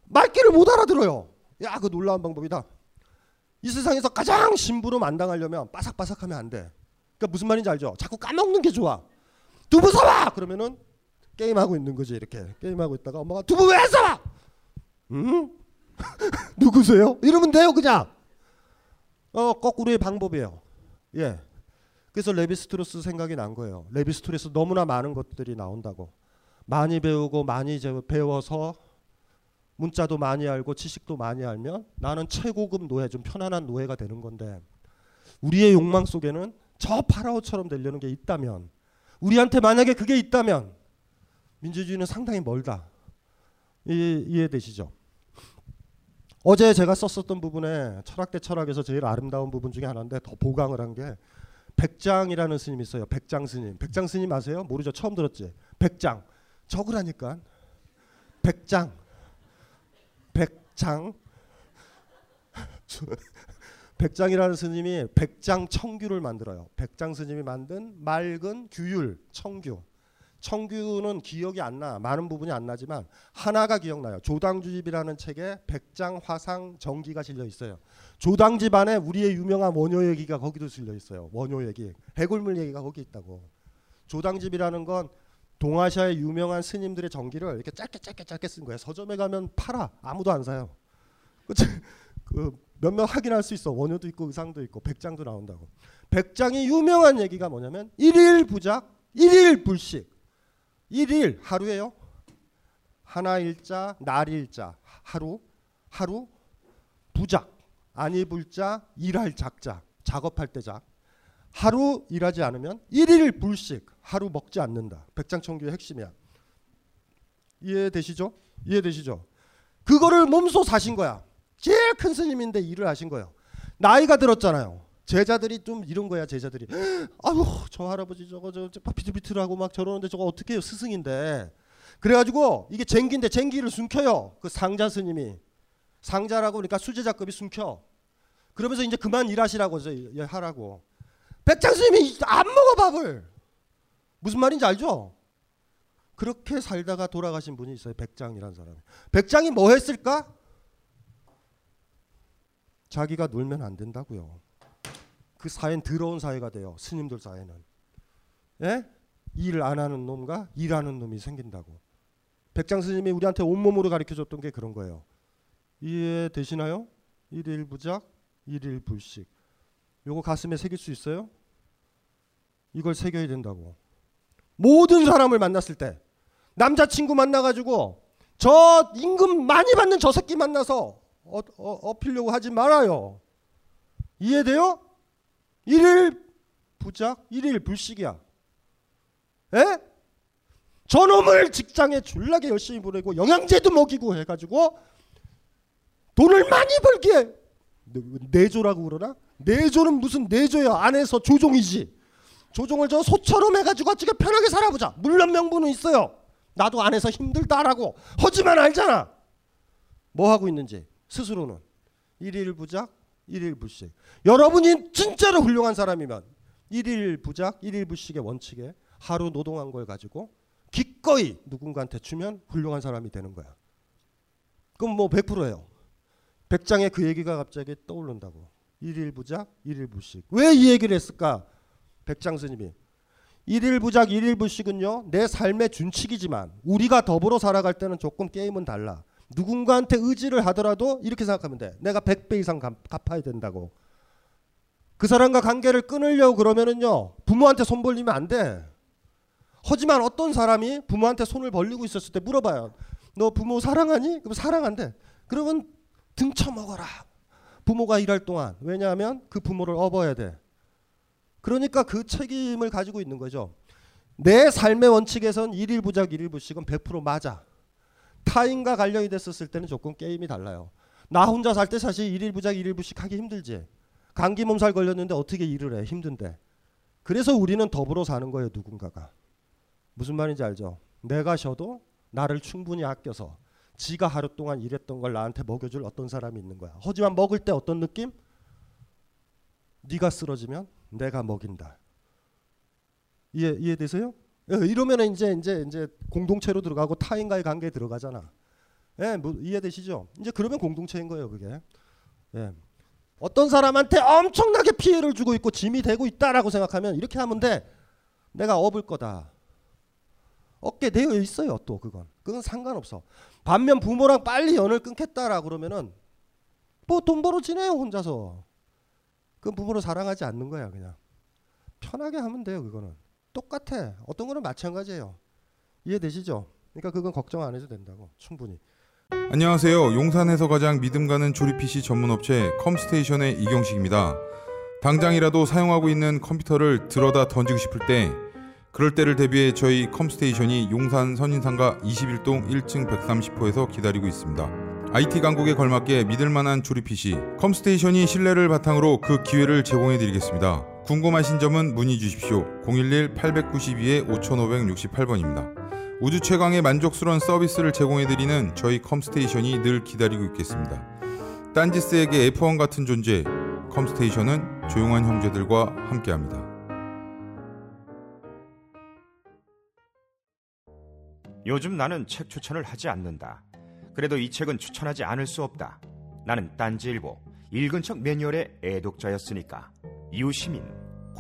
말귀를 못 알아들어요. 야 그 놀라운 방법이다. 이 세상에서 가장 심부름 안 당하려면 바삭바삭하면 안 돼. 그러니까 무슨 말인지 알죠? 자꾸 까먹는 게 좋아. 두부 사와! 그러면은 게임하고 있는 거지. 이렇게 게임하고 있다가 엄마가 두부 왜 사와? 응? 누구세요? 이러면 돼요 그냥. 거꾸로의 방법이에요. 예. 그래서 레비스트로스 생각이 난 거예요. 레비스트로스 너무나 많은 것들이 나온다고. 많이 배우고 많이 배워서 문자도 많이 알고 지식도 많이 알면 나는 최고급 노예, 좀 편안한 노예가 되는 건데, 우리의 욕망 속에는 저 파라오처럼 되려는 게 있다면, 우리한테 만약에 그게 있다면 민주주의는 상당히 멀다. 이해되시죠? 어제 제가 썼었던 부분에 철학 대 철학에서 제일 아름다운 부분 중에 하나인데 더 보강을 한 게 백장이라는 스님이 있어요. 백장 스님. 백장 스님 아세요? 모르죠? 처음 들었지? 백장. 적으라니까. 백장. 백장. 백장이라는 스님이 백장 청규를 만들어요. 백장 스님이 만든 맑은 규율 청규. 청규는 기억이 안 나. 많은 부분이 안 나지만 하나가 기억나요. 조당집이라는 책에 백장 화상 정기가 실려 있어요. 조당집 안에 우리의 유명한 원효 얘기가 거기도 실려 있어요. 원효 얘기. 해골물 얘기가 거기 있다고. 조당집이라는 건 동아시아의 유명한 스님들의 정기를 이렇게 짧게 쓴 거예요. 서점에 가면 팔아. 아무도 안 사요. 그치? 그 몇몇 확인할 수 있어. 원효도 있고 의상도 있고 백장도 나온다고. 백장이 유명한 얘기가 뭐냐면 일일 부작, 일일 불식. 일일 하루예요. 하나 일자, 날 일자, 하루 부작, 아니 불자, 일할 작자, 작업할 때 작. 하루 일하지 않으면 일일 불식, 하루 먹지 않는다. 백장청규의 핵심이야. 이해되시죠? 이해되시죠? 그거를 몸소 사신 거야. 제일 큰 스님인데 일을 하신 거예요. 나이가 들었잖아요. 제자들이 좀 이런 거야. 제자들이 아유 저 할아버지 저거 저 비틀비틀하고 막 저러는데 저거 어떻게 해요. 스승인데. 그래가지고 이게 쟁기인데 쟁기를 숨겨요. 그 상자 스님이. 상자라고 그러니까 수제자급이 숨겨. 그러면서 이제 그만 일하시라고 하라고. 백장 스님이 안 먹어 밥을. 무슨 말인지 알죠? 그렇게 살다가 돌아가신 분이 있어요. 백장이라는 사람이. 백장이 뭐 했을까? 자기가 놀면 안 된다고요. 그 사회는 더러운 사회가 돼요. 스님들 사회는. 예? 일 안 하는 놈과 일하는 놈이 생긴다고. 백장 스님이 우리한테 온몸으로 가르쳐줬던 게 그런 거예요. 이해되시나요? 일일 부작, 일일 불식. 요거 가슴에 새길 수 있어요? 이걸 새겨야 된다고. 모든 사람을 만났을 때 남자친구 만나가지고 저 임금 많이 받는 저 새끼 만나서 어필려고 하지 말아요. 이해돼요? 일일 부작, 일일 불식이야. 에? 저놈을 직장에 졸라게 열심히 보내고 영양제도 먹이고 해가지고 돈을 많이 벌기에 내조라고 그러나? 내조는 무슨 내조야. 안에서 조종이지. 조종을 저 소처럼 해가지고 어찌게 편하게 살아보자. 물론 명분은 있어요. 나도 안에서 힘들다라고. 하지만 알잖아. 뭐 하고 있는지. 스스로는. 일일 부작, 일일 불식. 여러분이 진짜로 훌륭한 사람이면 일일 부작, 일일 불식의 원칙에 하루 노동한 걸 가지고 기꺼이 누군가한테 주면 훌륭한 사람이 되는 거야. 그럼 뭐 100%예요. 백장의 그 얘기가 갑자기 떠오른다고. 일일 부작, 일일 불식. 왜 이 얘기를 했을까? 백장 스님이. 일일 부작, 일일 불식은요. 내 삶의 준칙이지만 우리가 더불어 살아갈 때는 조금 게임은 달라. 누군가한테 의지를 하더라도 이렇게 생각하면 돼. 내가 100배 이상 갚아야 된다고. 그 사람과 관계를 끊으려고 그러면은요. 부모한테 손 벌리면 안 돼. 하지만 어떤 사람이 부모한테 손을 벌리고 있었을 때 물어봐요. 너 부모 사랑하니? 그럼 사랑한대. 그러면 등쳐먹어라. 부모가 일할 동안. 왜냐하면 그 부모를 업어야 돼. 그러니까 그 책임을 가지고 있는 거죠. 내 삶의 원칙에선 일일 부작 일일 불식은 100% 맞아. 타인과 관련이 됐었을 때는 조금 게임이 달라요. 나 혼자 살 때 사실 일일 부작 일일 불식 하기 힘들지. 감기 몸살 걸렸는데 어떻게 일을 해. 힘든데. 그래서 우리는 더불어 사는 거예요. 누군가가. 무슨 말인지 알죠? 내가 쉬어도 나를 충분히 아껴서 지가 하루 동안 일했던 걸 나한테 먹여줄 어떤 사람이 있는 거야. 하지만 먹을 때 어떤 느낌? 네가 쓰러지면 내가 먹인다. 이해되세요? 이러면 이제 공동체로 들어가고 타인과의 관계에 들어가잖아. 예, 뭐 이해되시죠? 이제 그러면 공동체인 거예요, 그게. 예. 어떤 사람한테 엄청나게 피해를 주고 있고 짐이 되고 있다라고 생각하면 이렇게 하면 돼. 내가 업을 거다. 업게 되어 있어요. 또 그건 상관없어. 반면 부모랑 빨리 연을 끊겠다라고 그러면은 뭐 돈 벌어 지내요 혼자서. 그건 부모를 사랑하지 않는 거야. 그냥 편하게 하면 돼요. 그거는 똑같아. 어떤 거는 마찬가지예요. 이해되시죠? 그러니까 그건 걱정 안 해도 된다고 충분히. 안녕하세요. 용산에서 가장 믿음 가는 조립 PC 전문 업체 컴스테이션의 이경식입니다. 당장이라도 사용하고 있는 컴퓨터를 들어다 던지고 싶을 때, 그럴 때를 대비해 저희 컴스테이션이 용산 선인상가 21동 1층 130호에서 기다리고 있습니다. IT 강국에 걸맞게 믿을만한 조립 PC 컴스테이션이 신뢰를 바탕으로 그 기회를 제공해드리겠습니다. 궁금하신 점은 문의 주십시오. 011-892-5568번입니다. 우주 최강의 만족스러운 서비스를 제공해드리는 저희 컴스테이션이 늘 기다리고 있겠습니다. 딴지스에게 F1 같은 존재, 컴스테이션은 조용한 형제들과 함께합니다. 요즘 나는 책 추천을 하지 않는다. 그래도 이 책은 추천하지 않을 수 없다. 나는 딴지일보, 읽은 척 매뉴얼의 애독자였으니까. 이웃시민.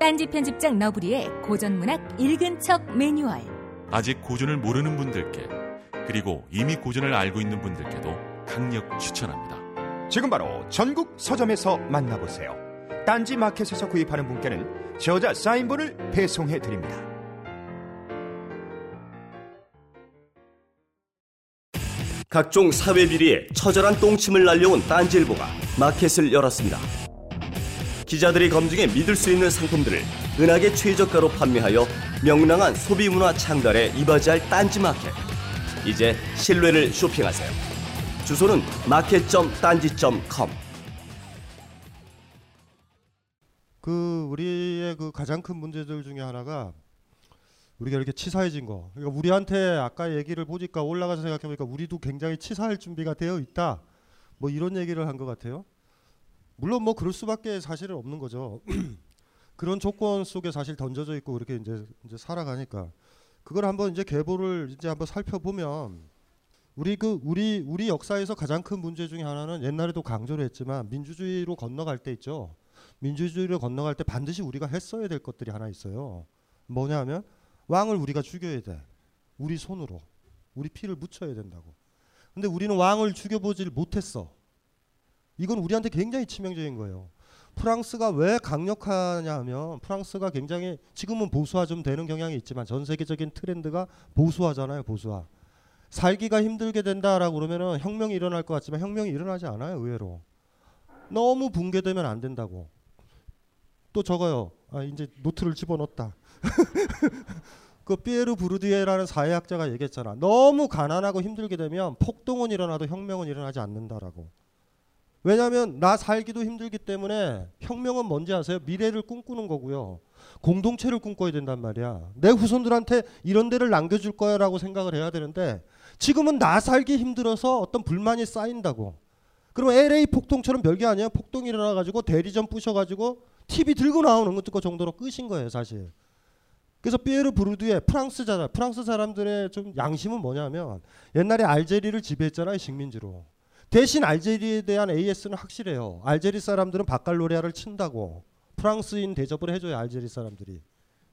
딴지 편집장 너브리의 고전문학 읽은 척 매뉴얼. 아직 고전을 모르는 분들께, 그리고 이미 고전을 알고 있는 분들께도 강력 추천합니다. 지금 바로 전국 서점에서 만나보세요. 딴지 마켓에서 구입하는 분께는 저자 사인본을 배송해드립니다. 각종 사회 비리에 처절한 똥침을 날려온 딴지일보가 마켓을 열었습니다. 기자들이 검증해 믿을 수 있는 상품들을 은하계 최저가로 판매하여 명랑한 소비 문화 창달에 이바지할 딴지 마켓. 이제 신뢰를 쇼핑하세요. 주소는 market.딴지.com. 우리의 가장 큰 문제들 중에 하나가 우리가 이렇게 치사해진 거. 그러니까 우리한테 아까 얘기를 보니까, 올라가서 생각해보니까 우리도 굉장히 치사할 준비가 되어 있다. 뭐 이런 얘기를 한 것 같아요. 물론 뭐 그럴 수밖에 사실은 없는 거죠. 그런 조건 속에 사실 던져져 있고 그렇게 이제 살아가니까 그걸 한번 이제 계보를 이제 한번 살펴보면, 우리 역사에서 가장 큰 문제 중에 하나는, 옛날에도 강조를 했지만, 민주주의로 건너갈 때 있죠. 민주주의로 건너갈 때 반드시 우리가 했어야 될 것들이 하나 있어요. 뭐냐면 왕을 우리가 죽여야 돼. 우리 손으로. 우리 피를 묻혀야 된다고. 근데 우리는 왕을 죽여보질 못했어. 이건 우리한테 굉장히 치명적인 거예요. 프랑스가 왜 강력하냐 하면, 프랑스가 굉장히 지금은 보수화 좀 되는 경향이 있지만 전 세계적인 트렌드가 보수화잖아요. 보수화. 살기가 힘들게 된다라고 그러면은 혁명이 일어날 것 같지만 혁명이 일어나지 않아요. 의외로. 너무 붕괴되면 안 된다고. 또 적어요. 아, 이제 노트를 집어넣었다. 그 피에르 부르디에라는 사회학자가 얘기했잖아. 너무 가난하고 힘들게 되면 폭동은 일어나도 혁명은 일어나지 않는다라고. 왜냐하면 나 살기도 힘들기 때문에 혁명은 뭔지 아세요? 미래를 꿈꾸는 거고요. 공동체를 꿈꿔야 된단 말이야. 내 후손들한테 이런 데를 남겨줄 거야 라고 생각을 해야 되는데, 지금은 나 살기 힘들어서 어떤 불만이 쌓인다고. 그럼 LA 폭동처럼 별게 아니에요. 폭동이 일어나가지고 대리점 부셔가지고 TV 들고 나오는 것 정도로 끝인 거예요 사실. 그래서 피에르 부르디에, 프랑스 사람들의 좀 양심은 뭐냐면, 옛날에 알제리를 지배했잖아요 식민지로. 대신 알제리에 대한 AS는 확실해요. 알제리 사람들은 바칼로레아를 친다고. 프랑스인 대접을 해줘요 알제리 사람들이.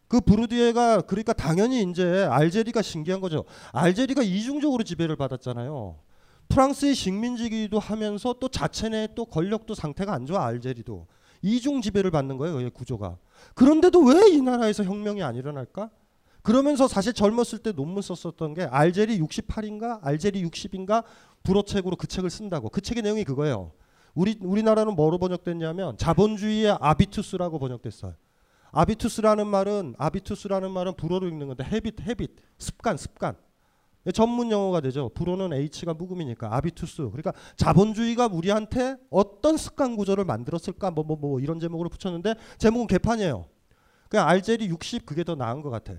그 부르디에가, 그러니까 당연히 이제 알제리가 신기한 거죠. 알제리가 이중적으로 지배를 받았잖아요. 프랑스의 식민지기도 하면서 또 자체 내 또 권력도 상태가 안 좋아. 알제리도 이중 지배를 받는 거예요. 이 구조가. 그런데도 왜 이 나라에서 혁명이 안 일어날까? 그러면서 사실 젊었을 때 논문 썼었던 게, 알제리 68인가 알제리 60인가 불어책으로 그 책을 쓴다고. 그 책의 내용이 그거예요. 우리나라는 뭐로 번역됐냐면 자본주의의 아비투스라고 번역됐어요. 아비투스라는 말은 불어로 읽는 건데, 헤빗 습관. 전문 용어가 되죠. 불호는 H가 묵음이니까 아비투스. 그러니까 자본주의가 우리한테 어떤 습관 구조를 만들었을까 뭐 이런 제목으로 붙였는데 제목은 개판이에요. 그냥 알제리 60 그게 더 나은 것 같아.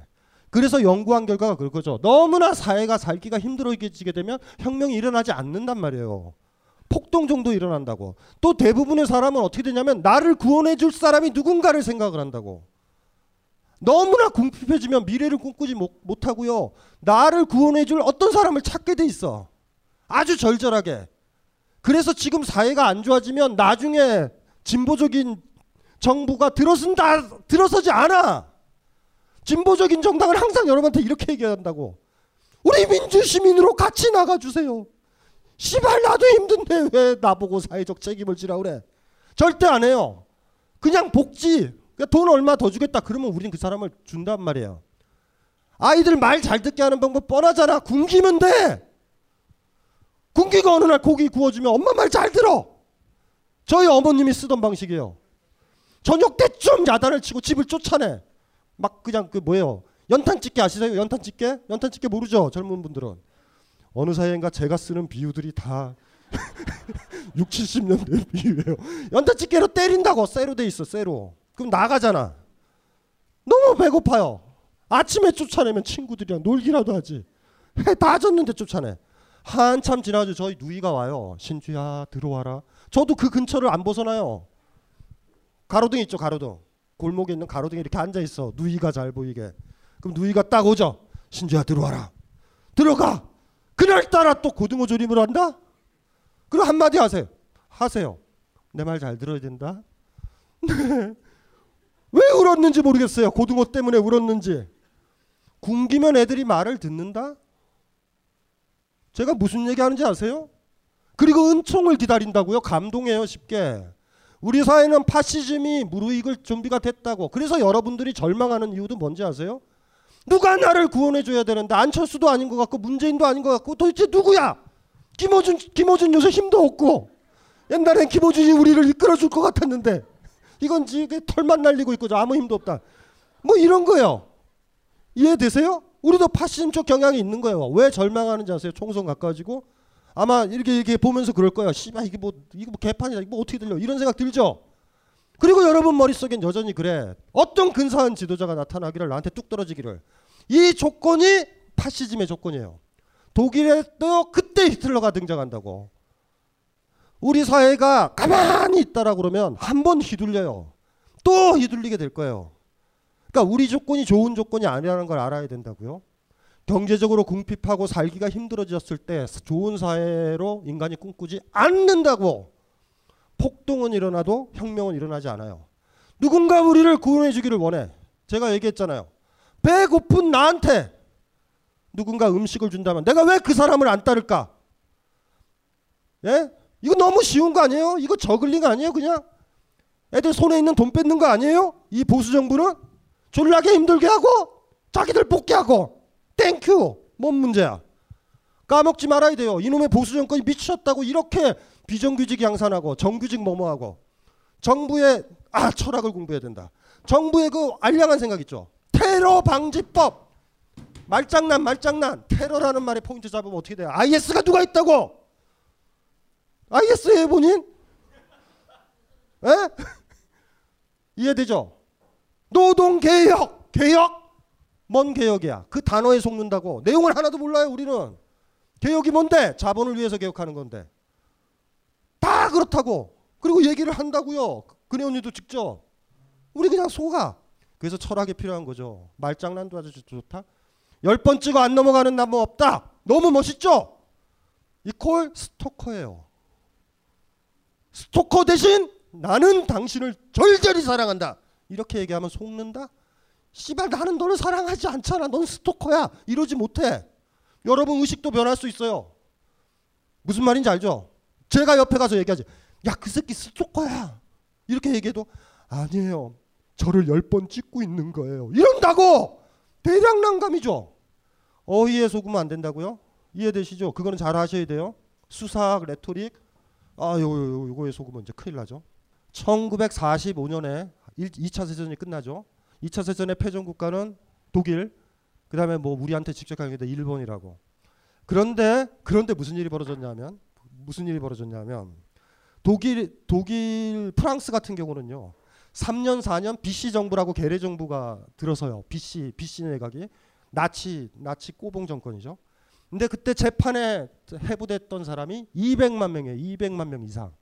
그래서 연구한 결과가 그거죠. 너무나 사회가 살기가 힘들어지게 되면 혁명이 일어나지 않는단 말이에요. 폭동 정도 일어난다고. 또 대부분의 사람은 어떻게 되냐면 나를 구원해 줄 사람이 누군가를 생각을 한다고. 너무나 궁핍해지면 미래를 꿈꾸지 못하고요. 나를 구원해 줄 어떤 사람을 찾게 돼 있어. 아주 절절하게. 그래서 지금 사회가 안 좋아지면 나중에 진보적인 정부가 들어서지 않아. 진보적인 정당은 항상 여러분한테 이렇게 얘기한다고. 우리 민주시민으로 같이 나가주세요. 시발 나도 힘든데 왜 나보고 사회적 책임을 지라 그래. 절대 안 해요. 그냥 복지. 돈 얼마 더 주겠다 그러면 우린 그 사람을 준단 말이에요. 아이들 말 잘 듣게 하는 방법 뻔하잖아. 굶기면 돼. 굶기고 어느 날 고기 구워주면 엄마 말 잘 들어. 저희 어머님이 쓰던 방식이에요. 저녁 때쯤 야단을 치고 집을 쫓아내. 막 그냥 그 뭐예요. 연탄집게 아시세요? 연탄집게? 연탄집게 모르죠? 젊은 분들은. 어느 사이인가 제가 쓰는 비유들이 다 60, 70년 된 비유예요. 연탄집게로 때린다고. 쇠로 돼 있어. 쇠로. 그럼 나가잖아. 너무 배고파요. 아침에 쫓아내면 친구들이랑 놀기라도 하지. 해 다 졌는데 쫓아내. 한참 지나가지고 저희 누이가 와요. 신주야 들어와라. 저도 그 근처를 안 벗어나요. 가로등 있죠. 가로등. 골목에 있는 가로등에 이렇게 앉아있어. 누이가 잘 보이게. 그럼 누이가 딱 오죠. 신주야 들어와라. 들어가. 그날따라 또 고등어 조림을 한다? 그럼 한마디 하세요. 하세요. 내 말 잘 들어야 된다. 네. 왜 울었는지 모르겠어요. 고등어 때문에 울었는지. 굶기면 애들이 말을 듣는다? 제가 무슨 얘기하는지 아세요? 그리고 은총을 기다린다고요? 감동해요. 쉽게. 우리 사회는 파시즘이 무르익을 준비가 됐다고. 그래서 여러분들이 절망하는 이유도 뭔지 아세요? 누가 나를 구원해줘야 되는데 안철수도 아닌 것 같고 문재인도 아닌 것 같고 도대체 누구야? 김어준 요새 힘도 없고 옛날엔 김어준이 우리를 이끌어줄 것 같았는데 이건 지금 털만 날리고 있고 아무 힘도 없다. 뭐 이런 거예요. 이해되세요? 우리도 파시즘적 경향이 있는 거예요. 왜 절망하는지 아세요? 총선 가까워지고 아마 이렇게 보면서 그럴 거예요. 씨발 이게 뭐 개판이다. 이거 뭐 어떻게 들려? 이런 생각 들죠. 그리고 여러분 머릿속엔 여전히 그래. 어떤 근사한 지도자가 나타나기를 나한테 뚝 떨어지기를. 이 조건이 파시즘의 조건이에요. 독일에도 그때 히틀러가 등장한다고. 우리 사회가 가만히 있다라고 그러면 한 번 휘둘려요. 또 휘둘리게 될 거예요. 그러니까 우리 조건이 좋은 조건이 아니라는 걸 알아야 된다고요. 경제적으로 궁핍하고 살기가 힘들어졌을 때 좋은 사회로 인간이 꿈꾸지 않는다고. 폭동은 일어나도 혁명은 일어나지 않아요. 누군가 우리를 구원해 주기를 원해. 제가 얘기했잖아요. 배고픈 나한테 누군가 음식을 준다면 내가 왜 그 사람을 안 따를까? 예? 이거 너무 쉬운 거 아니에요? 이거 저글링 아니에요? 그냥 애들 손에 있는 돈 뺏는 거 아니에요? 이 보수 정부는 졸라게 힘들게 하고 자기들 복귀하고 땡큐. 뭔 문제야? 까먹지 말아야 돼요. 이놈의 보수 정권이 미쳤다고 이렇게 비정규직 양산하고 정규직 뭐뭐하고 정부의 철학을 공부해야 된다. 정부의 그 알량한 생각 있죠. 테러 방지법. 말장난. 테러라는 말에 포인트 잡으면 어떻게 돼요? IS가 누가 있다고? IS예요 본인? 에? 이해되죠? 노동개혁! 개혁? 뭔 개혁이야? 그 단어에 속는다고. 내용을 하나도 몰라요 우리는. 개혁이 뭔데? 자본을 위해서 개혁하는 건데. 다 그렇다고. 그리고 얘기를 한다고요. 그네 언니도 직접. 우리 그냥 속아. 그래서 철학이 필요한 거죠. 말장난도 아주 좋다. 10번 찍어 안 넘어가는 나무 없다. 너무 멋있죠? 이퀄 스토커예요. 스토커 대신 나는 당신을 절절히 사랑한다. 이렇게 얘기하면 속는다? 씨발 나는 너를 사랑하지 않잖아. 넌 스토커야. 이러지 못해. 여러분 의식도 변할 수 있어요. 무슨 말인지 알죠? 제가 옆에 가서 얘기하지. 야, 그 새끼 스토커야. 이렇게 얘기해도 아니에요. 저를 10번 찍고 있는 거예요. 이런다고. 대량 난감이죠. 어휘에 속으면 안 된다고요? 이해되시죠? 그거는 잘 하셔야 돼요. 수사학, 레토릭. 요거에 속으면 이제 큰일 나죠. 1945년에 2차 세전이 끝나죠. 2차 세전의 패전국가는 독일, 그 다음에 뭐 우리한테 직접 가게 된 일본이라고. 그런데 무슨 일이 벌어졌냐면 독일 프랑스 같은 경우는요. 3년 4년 BC 정부라고 게레 정부가 들어서요. BC 내각이 나치 꼬봉 정권이죠. 근데 그때 재판에 해부됐던 사람이 200만 명 이상.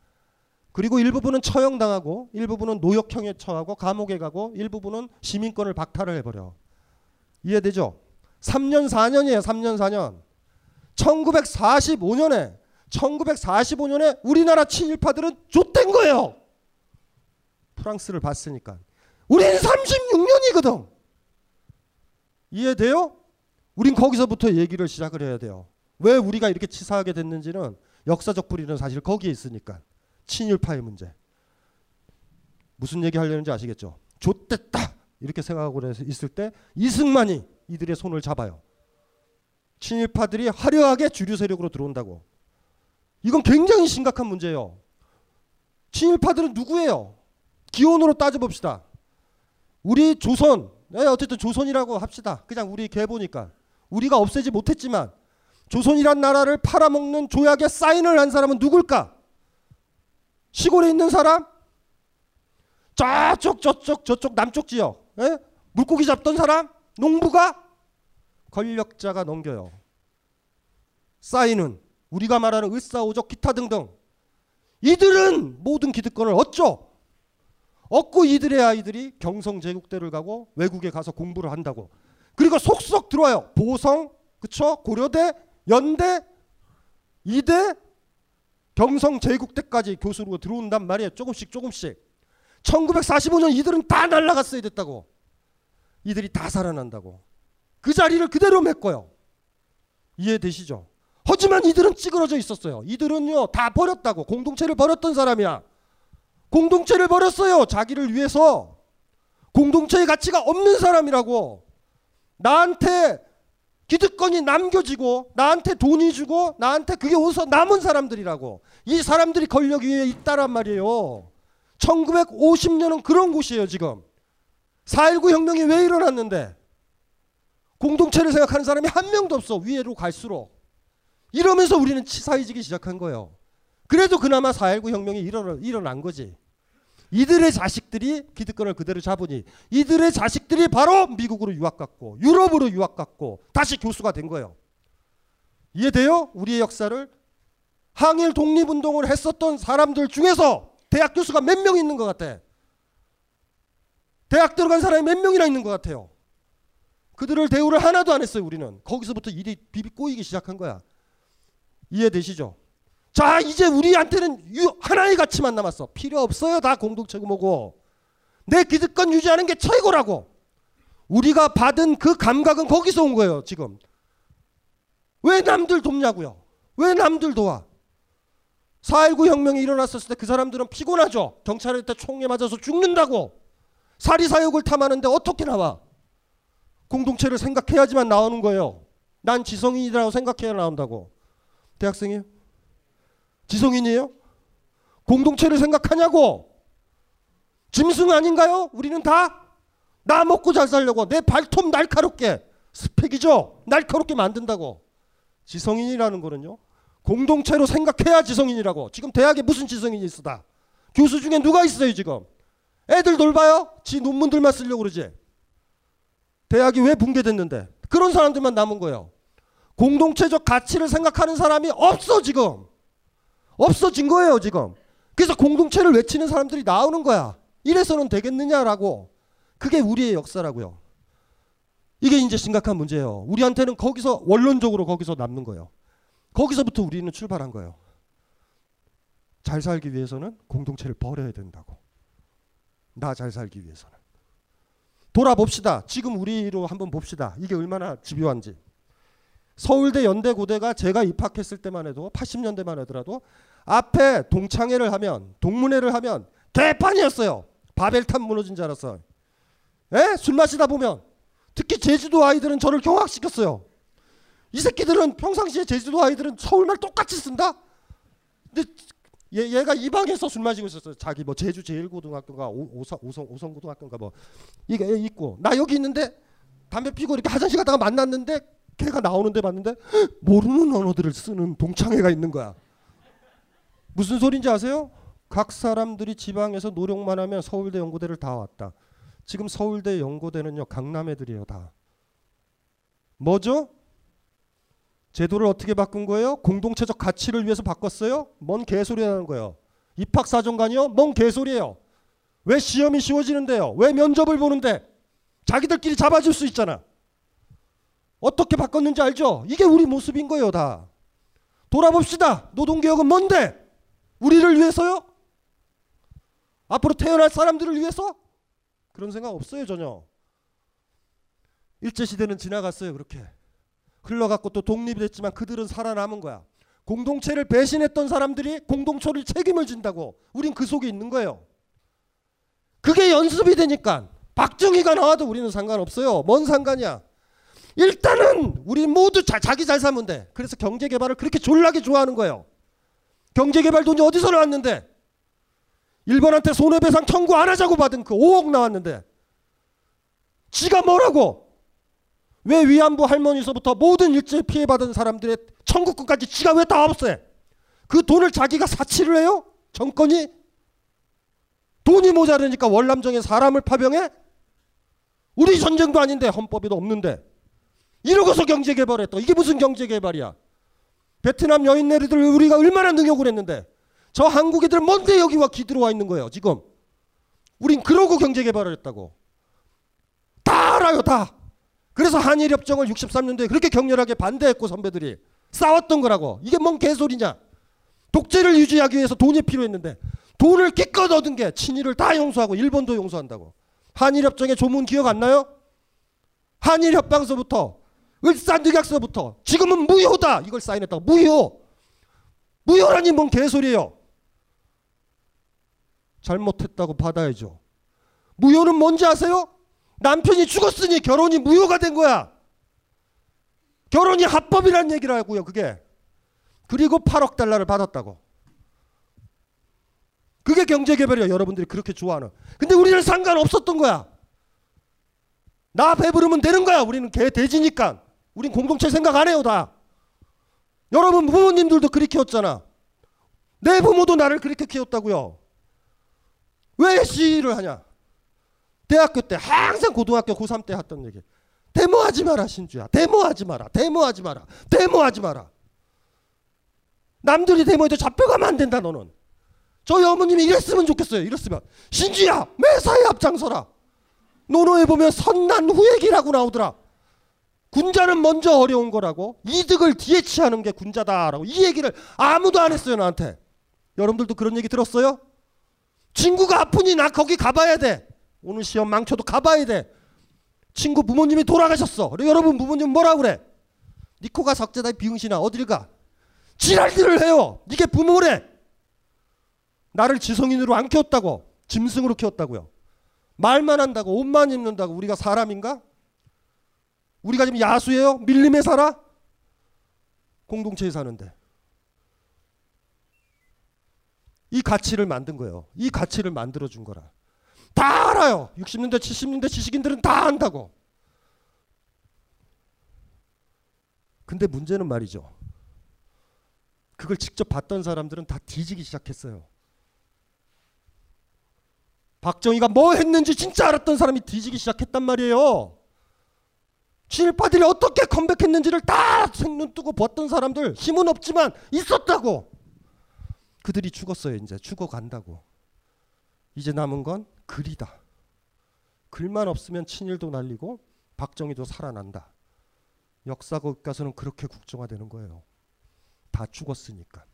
그리고 일부분은 처형당하고 일부분은 노역형에 처하고 감옥에 가고 일부분은 시민권을 박탈을 해버려. 이해되죠? 3년 4년이에요. 3년 4년. 1945년에 우리나라 친일파들은 좆된 거예요. 프랑스를 봤으니까. 우린 36년이거든. 이해돼요? 우린 거기서부터 얘기를 시작을 해야 돼요. 왜 우리가 이렇게 치사하게 됐는지는 역사적 뿌리는 사실 거기에 있으니까. 친일파의 문제. 무슨 얘기 하려는지 아시겠죠? 좆됐다 이렇게 생각하고 있을 때 이승만이 이들의 손을 잡아요. 친일파들이 화려하게 주류 세력으로 들어온다고. 이건 굉장히 심각한 문제예요. 친일파들은 누구예요? 기원으로 따져봅시다. 우리 조선, 어쨌든 조선이라고 합시다. 그냥 우리 개보니까. 우리가 없애지 못했지만 조선이란 나라를 팔아먹는 조약에 사인을 한 사람은 누굴까? 시골에 있는 사람? 저쪽 남쪽 지역. 에? 물고기 잡던 사람? 농부가? 권력자가 넘겨요. 사인은 우리가 말하는 을사오적 기타 등등. 이들은 모든 기득권을 얻죠. 얻고 이들의 아이들이 경성제국대를 가고 외국에 가서 공부를 한다고. 그리고 속속 들어와요. 보성, 그쵸? 고려대, 연대, 이대, 경성제국대까지 교수로 들어온단 말이에요. 조금씩. 1945년 이들은 다 날라갔어야 됐다고. 이들이 다 살아난다고. 그 자리를 그대로 메꿔요. 이해되시죠? 하지만 이들은 찌그러져 있었어요. 이들은요 다 버렸다고. 공동체를 버렸던 사람이야. 공동체를 버렸어요. 자기를 위해서. 공동체의 가치가 없는 사람이라고. 나한테 기득권이 남겨지고 나한테 돈이 주고 나한테 그게 어디서 남은 사람들이라고. 이 사람들이 권력 위에 있다란 말이에요. 1950년은 그런 곳이에요. 지금 4.19 혁명이 왜 일어났는데 공동체를 생각하는 사람이 한 명도 없어. 위에로 갈수록. 이러면서 우리는 치사해지기 시작한 거예요. 그래도 그나마 4.19 혁명이 일어난 거지. 이들의 자식들이 기득권을 그대로 잡으니 이들의 자식들이 바로 미국으로 유학갔고 유럽으로 유학갔고 다시 교수가 된 거예요. 이해돼요? 우리의 역사를. 항일 독립운동을 했었던 사람들 중에서 대학 교수가 몇 명 있는 것 같아? 대학 들어간 사람이 몇 명이나 있는 것 같아요? 그들을 대우를 하나도 안 했어요. 우리는. 거기서부터 일이 비비 꼬이기 시작한 거야. 이해되시죠? 자, 이제 우리한테는 하나의 가치만 남았어. 필요 없어요. 다 공동체고 뭐고. 내 기득권 유지하는 게 최고라고. 우리가 받은 그 감각은 거기서 온 거예요. 지금. 왜 남들 돕냐고요. 왜 남들 도와. 4.19 혁명이 일어났었을 때 그 사람들은 피곤하죠. 경찰한테 총에 맞아서 죽는다고. 사리사욕을 탐하는데 어떻게 나와. 공동체를 생각해야지만 나오는 거예요. 난 지성인이라고 생각해야 나온다고. 대학생이에요? 지성인이에요? 공동체를 생각하냐고. 짐승 아닌가요? 우리는 다 나 먹고 잘 살려고 내 발톱 날카롭게 스펙이죠. 날카롭게 만든다고. 지성인이라는 거는요 공동체로 생각해야 지성인이라고. 지금 대학에 무슨 지성인이 있어? 다 교수 중에 누가 있어요? 지금 애들 돌봐요? 지 논문들만 쓰려고 그러지. 대학이 왜 붕괴됐는데? 그런 사람들만 남은 거예요. 공동체적 가치를 생각하는 사람이 없어. 지금 없어진 거예요. 지금. 그래서 공동체를 외치는 사람들이 나오는 거야. 이래서는 되겠느냐라고. 그게 우리의 역사라고요. 이게 이제 심각한 문제예요. 우리한테는 거기서 원론적으로 거기서 남는 거예요. 거기서부터 우리는 출발한 거예요. 잘 살기 위해서는 공동체를 버려야 된다고. 나 잘 살기 위해서는. 돌아봅시다. 지금 우리로 한번 봅시다. 이게 얼마나 집요한지. 서울대, 연대, 고대가 제가 입학했을 때만 해도 80년대만 하더라도 앞에 동창회를 하면 동문회를 하면 개판이었어요. 바벨탑 무너진 줄 알았어. 에? 술 마시다 보면. 특히 제주도 아이들은 저를 경악시켰어요. 이 새끼들은 평상시에 제주도 아이들은 서울말 똑같이 쓴다? 근데 얘가 이 방에서 술 마시고 있었어요. 자기 뭐 제주 제1고등학교가 오성고등학교인가 뭐 이게 있고 나 여기 있는데 담배 피고 이렇게 화장실 갔다가 만났는데 걔가 나오는데 봤는데 모르는 언어들을 쓰는 동창회가 있는 거야. 무슨 소린지 아세요? 각 사람들이 지방에서 노력만 하면 서울대 연고대를 다 왔다. 지금 서울대 연고대는요 강남 애들이에요 다. 뭐죠? 제도를 어떻게 바꾼 거예요? 공동체적 가치를 위해서 바꿨어요? 뭔 개소리 하는 거예요. 입학사정관이요? 뭔 개소리예요. 왜 시험이 쉬워지는데요? 왜 면접을 보는데? 자기들끼리 잡아줄 수 있잖아. 어떻게 바꿨는지 알죠? 이게 우리 모습인 거예요 다. 돌아봅시다. 노동개혁은 뭔데? 우리를 위해서요? 앞으로 태어날 사람들을 위해서? 그런 생각 없어요 전혀. 일제시대는 지나갔어요. 그렇게 흘러갔고 또 독립이 됐지만 그들은 살아남은 거야. 공동체를 배신했던 사람들이 공동체를 책임을 진다고. 우린 그 속에 있는 거예요. 그게 연습이 되니까 박정희가 나와도 우리는 상관없어요. 뭔 상관이야. 일단은 우리 모두 자기 잘 살면 돼. 그래서 경제개발을 그렇게 졸라게 좋아하는 거예요. 경제개발 돈이 어디서 나왔는데? 일본한테 손해배상 청구 안 하자고 받은 그 5억 나왔는데 지가 뭐라고? 왜 위안부 할머니서부터 모든 일제 피해받은 사람들의 청구권까지 지가 왜 다 없애? 그 돈을 자기가 사치를 해요? 정권이? 돈이 모자르니까 월남정에 사람을 파병해? 우리 전쟁도 아닌데 헌법에도 없는데 이러고서 경제개발했다. 이게 무슨 경제개발이야. 베트남 여인네들 우리가 얼마나 능욕을 했는데 저 한국애들은 뭔데 여기 와 기들어와 있는 거예요 지금. 우린 그러고 경제개발을 했다고. 다 알아요 다. 그래서 한일협정을 63년도에 그렇게 격렬하게 반대했고 선배들이 싸웠던 거라고. 이게 뭔 개소리냐. 독재를 유지하기 위해서 돈이 필요했는데 돈을 기껏 얻은 게 친일을 다 용서하고 일본도 용서한다고. 한일협정의 조문 기억 안 나요? 한일협방서부터 을사늑약서부터 지금은 무효다 이걸 사인했다고. 무효. 무효라니 뭔 개소리예요. 잘못했다고 받아야죠. 무효는 뭔지 아세요? 남편이 죽었으니 결혼이 무효가 된 거야. 결혼이 합법이라는 얘기라고요 그게. 그리고 8억 달러를 받았다고. 그게 경제개발이야 여러분들이 그렇게 좋아하는. 근데 우리는 상관없었던 거야. 나 배부르면 되는 거야. 우리는 개돼지니까. 우린 공동체 생각 안 해요 다. 여러분 부모님들도 그렇게 키웠잖아. 내 부모도 나를 그렇게 키웠다고요. 왜 시위를 하냐. 대학교 때 항상 고등학교 고3 때 했던 얘기. 데모하지 마라 신주야. 데모하지 마라. 데모하지 마라. 데모하지 마라. 남들이 데모해도 잡혀가면 안 된다 너는. 저희 어머님이 이랬으면 좋겠어요. 이랬으면 신주야 매사에 앞장서라. 논어에 보면 선난 후액이라고 나오더라. 군자는 먼저 어려운 거라고 이득을 뒤에 취하는 게 군자다라고. 이 얘기를 아무도 안 했어요 나한테. 여러분들도 그런 얘기 들었어요? 친구가 아프니 나 거기 가봐야 돼. 오늘 시험 망쳐도 가봐야 돼. 친구 부모님이 돌아가셨어. 그래, 여러분 부모님 뭐라고 그래? 니코가 석재다 비응신아 어딜 가? 지랄들을 해요. 이게 부모래. 나를 지성인으로 안 키웠다고. 짐승으로 키웠다고요. 말만 한다고 옷만 입는다고 우리가 사람인가? 우리가 지금 야수예요? 밀림에 살아? 공동체에 사는데. 이 가치를 만든 거예요. 이 가치를 만들어준 거라. 다 알아요. 60년대 70년대 지식인들은 다 안다고. 근데 문제는 말이죠. 그걸 직접 봤던 사람들은 다 뒤지기 시작했어요. 박정희가 뭐 했는지 진짜 알았던 사람이 뒤지기 시작했단 말이에요. 친일파들이 어떻게 컴백했는지를 다 생눈 뜨고 봤던 사람들. 힘은 없지만 있었다고. 그들이 죽었어요. 이제 죽어간다고. 이제 남은 건 글이다. 글만 없으면 친일도 날리고 박정희도 살아난다. 역사 교과서는 그렇게 국정화되는 거예요. 다 죽었으니까.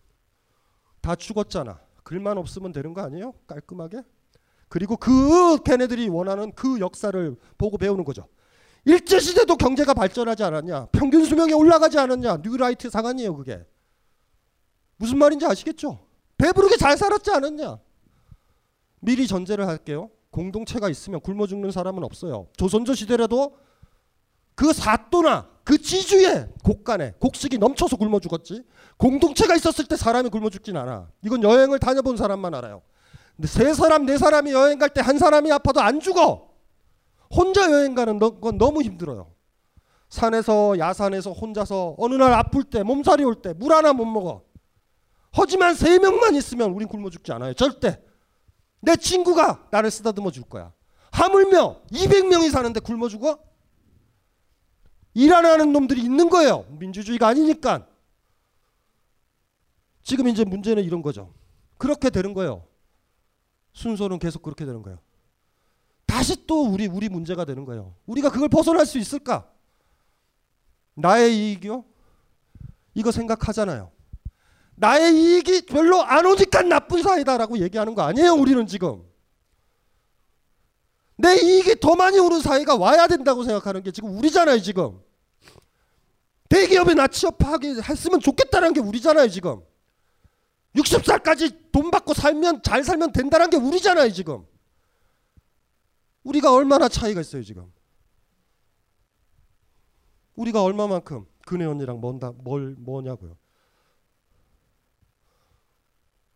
다 죽었잖아. 글만 없으면 되는 거 아니에요? 깔끔하게. 그리고 그 걔네들이 원하는 그 역사를 보고 배우는 거죠. 일제시대도 경제가 발전하지 않았냐. 평균 수명이 올라가지 않았냐. 뉴라이트 상한이에요 그게. 무슨 말인지 아시겠죠? 배부르게 잘 살았지 않았냐. 미리 전제를 할게요. 공동체가 있으면 굶어 죽는 사람은 없어요. 조선조 시대라도 그 사또나 그 지주의 곡간에 곡식이 넘쳐서 굶어 죽었지 공동체가 있었을 때 사람이 굶어 죽진 않아. 이건 여행을 다녀본 사람만 알아요. 근데 세 사람 네 사람이 여행 갈 때 한 사람이 아파도 안 죽어. 혼자 여행 가는 건 너무 힘들어요. 산에서 야산에서 혼자서 어느 날 아플 때 몸살이 올 때 물 하나 못 먹어. 하지만 3명만 있으면 우린 굶어 죽지 않아요. 절대. 내 친구가 나를 쓰다듬어 줄 거야. 하물며 200명이 사는데 굶어 죽어? 일 안 하는 놈들이 있는 거예요. 민주주의가 아니니까. 지금 이제 문제는 이런 거죠. 그렇게 되는 거예요. 순서는 계속 그렇게 되는 거예요. 다시 또 우리 문제가 되는 거예요. 우리가 그걸 벗어날 수 있을까? 나의 이익이요? 이거 생각하잖아요. 나의 이익이 별로 안 오니까 나쁜 사회다라고 얘기하는 거 아니에요. 우리는 지금 내 이익이 더 많이 오는 사회가 와야 된다고 생각하는 게 지금 우리잖아요. 지금 대기업에 나 취업하게 했으면 좋겠다는 게 우리잖아요. 지금 60살까지 돈 받고 살면 잘 살면 된다는 게 우리잖아요. 지금 우리가 얼마나 차이가 있어요. 지금 우리가 얼마만큼 그네 언니랑 뭐냐고요.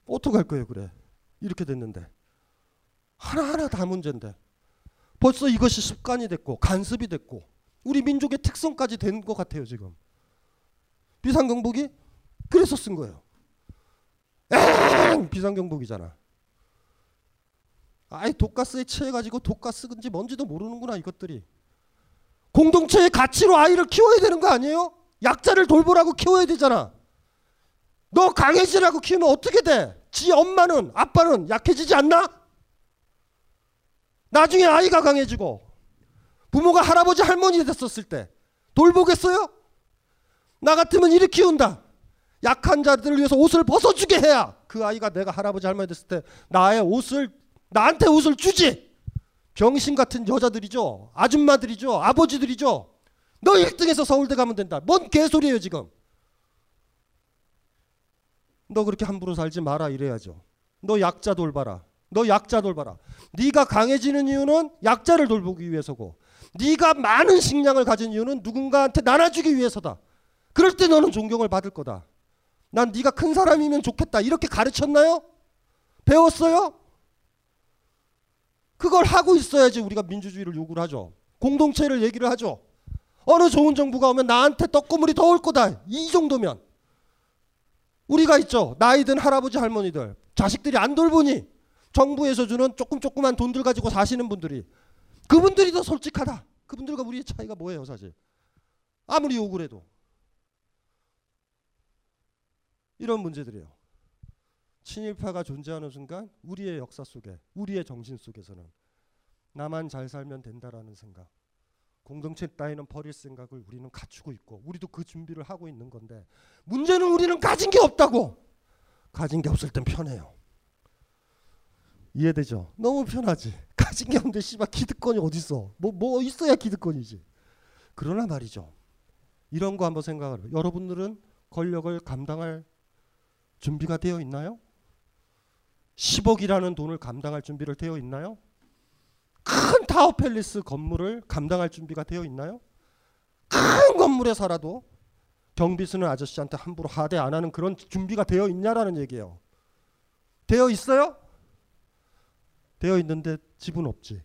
어떡할 거예요. 그래 이렇게 됐는데 하나하나 다 문제인데 벌써 이것이 습관이 됐고 간습이 됐고 우리 민족의 특성까지 된 것 같아요. 지금 비상경보기 그래서 쓴 거예요. 비상경보기잖아. 아예 독가스에 취해가지고 독가스인지 뭔지도 모르는구나. 이것들이 공동체의 가치로 아이를 키워야 되는 거 아니에요? 약자를 돌보라고 키워야 되잖아. 너 강해지라고 키우면 어떻게 돼? 지 엄마는 아빠는 약해지지 않나? 나중에 아이가 강해지고 부모가 할아버지 할머니 됐었을 때 돌보겠어요? 나 같으면 이리 키운다. 약한 자들을 위해서 옷을 벗어주게 해야 그 아이가 내가 할아버지 할머니 됐을 때 나한테 옷을 주지. 병신 같은 여자들이죠. 아줌마들이죠. 아버지들이죠. 너 1등해서 서울대 가면 된다. 뭔 개소리예요 지금. 너 그렇게 함부로 살지 마라 이래야죠. 너 약자 돌봐라. 네가 강해지는 이유는 약자를 돌보기 위해서고 네가 많은 식량을 가진 이유는 누군가한테 나눠주기 위해서다. 그럴 때 너는 존경을 받을 거다. 난 네가 큰 사람이면 좋겠다. 이렇게 가르쳤나요? 배웠어요? 그걸 하고 있어야지 우리가 민주주의를 요구를 하죠. 공동체를 얘기를 하죠. 어느 좋은 정부가 오면 나한테 떡고물이 더 올 거다. 이 정도면. 우리가 있죠. 나이든 할아버지 할머니들. 자식들이 안 돌보니 정부에서 주는 조그만 돈들 가지고 사시는 분들이. 그분들이 더 솔직하다. 그분들과 우리의 차이가 뭐예요 사실. 아무리 욕을 해도. 이런 문제들이에요. 친일파가 존재하는 순간 우리의 역사 속에 우리의 정신 속에서는 나만 잘 살면 된다라는 생각. 공동체 따위는 버릴 생각을 우리는 갖추고 있고 우리도 그 준비를 하고 있는 건데 문제는 우리는 가진 게 없다고. 가진 게 없을 땐 편해요. 이해되죠? 너무 편하지. 가진 게 없는데 씨발 기득권이 어딨어. 뭐 있어야 기득권이지. 그러나 말이죠. 이런 거 한번 생각을 해요. 여러분들은 권력을 감당할 준비가 되어 있나요? 10억이라는 돈을 감당할 준비를 되어 있나요? 큰 타워 팰리스 건물을 감당할 준비가 되어 있나요? 큰 건물에 살아도 경비 쓰는 아저씨한테 함부로 하대 안 하는 그런 준비가 되어 있냐라는 얘기예요. 되어 있어요? 되어 있는데 집은 없지.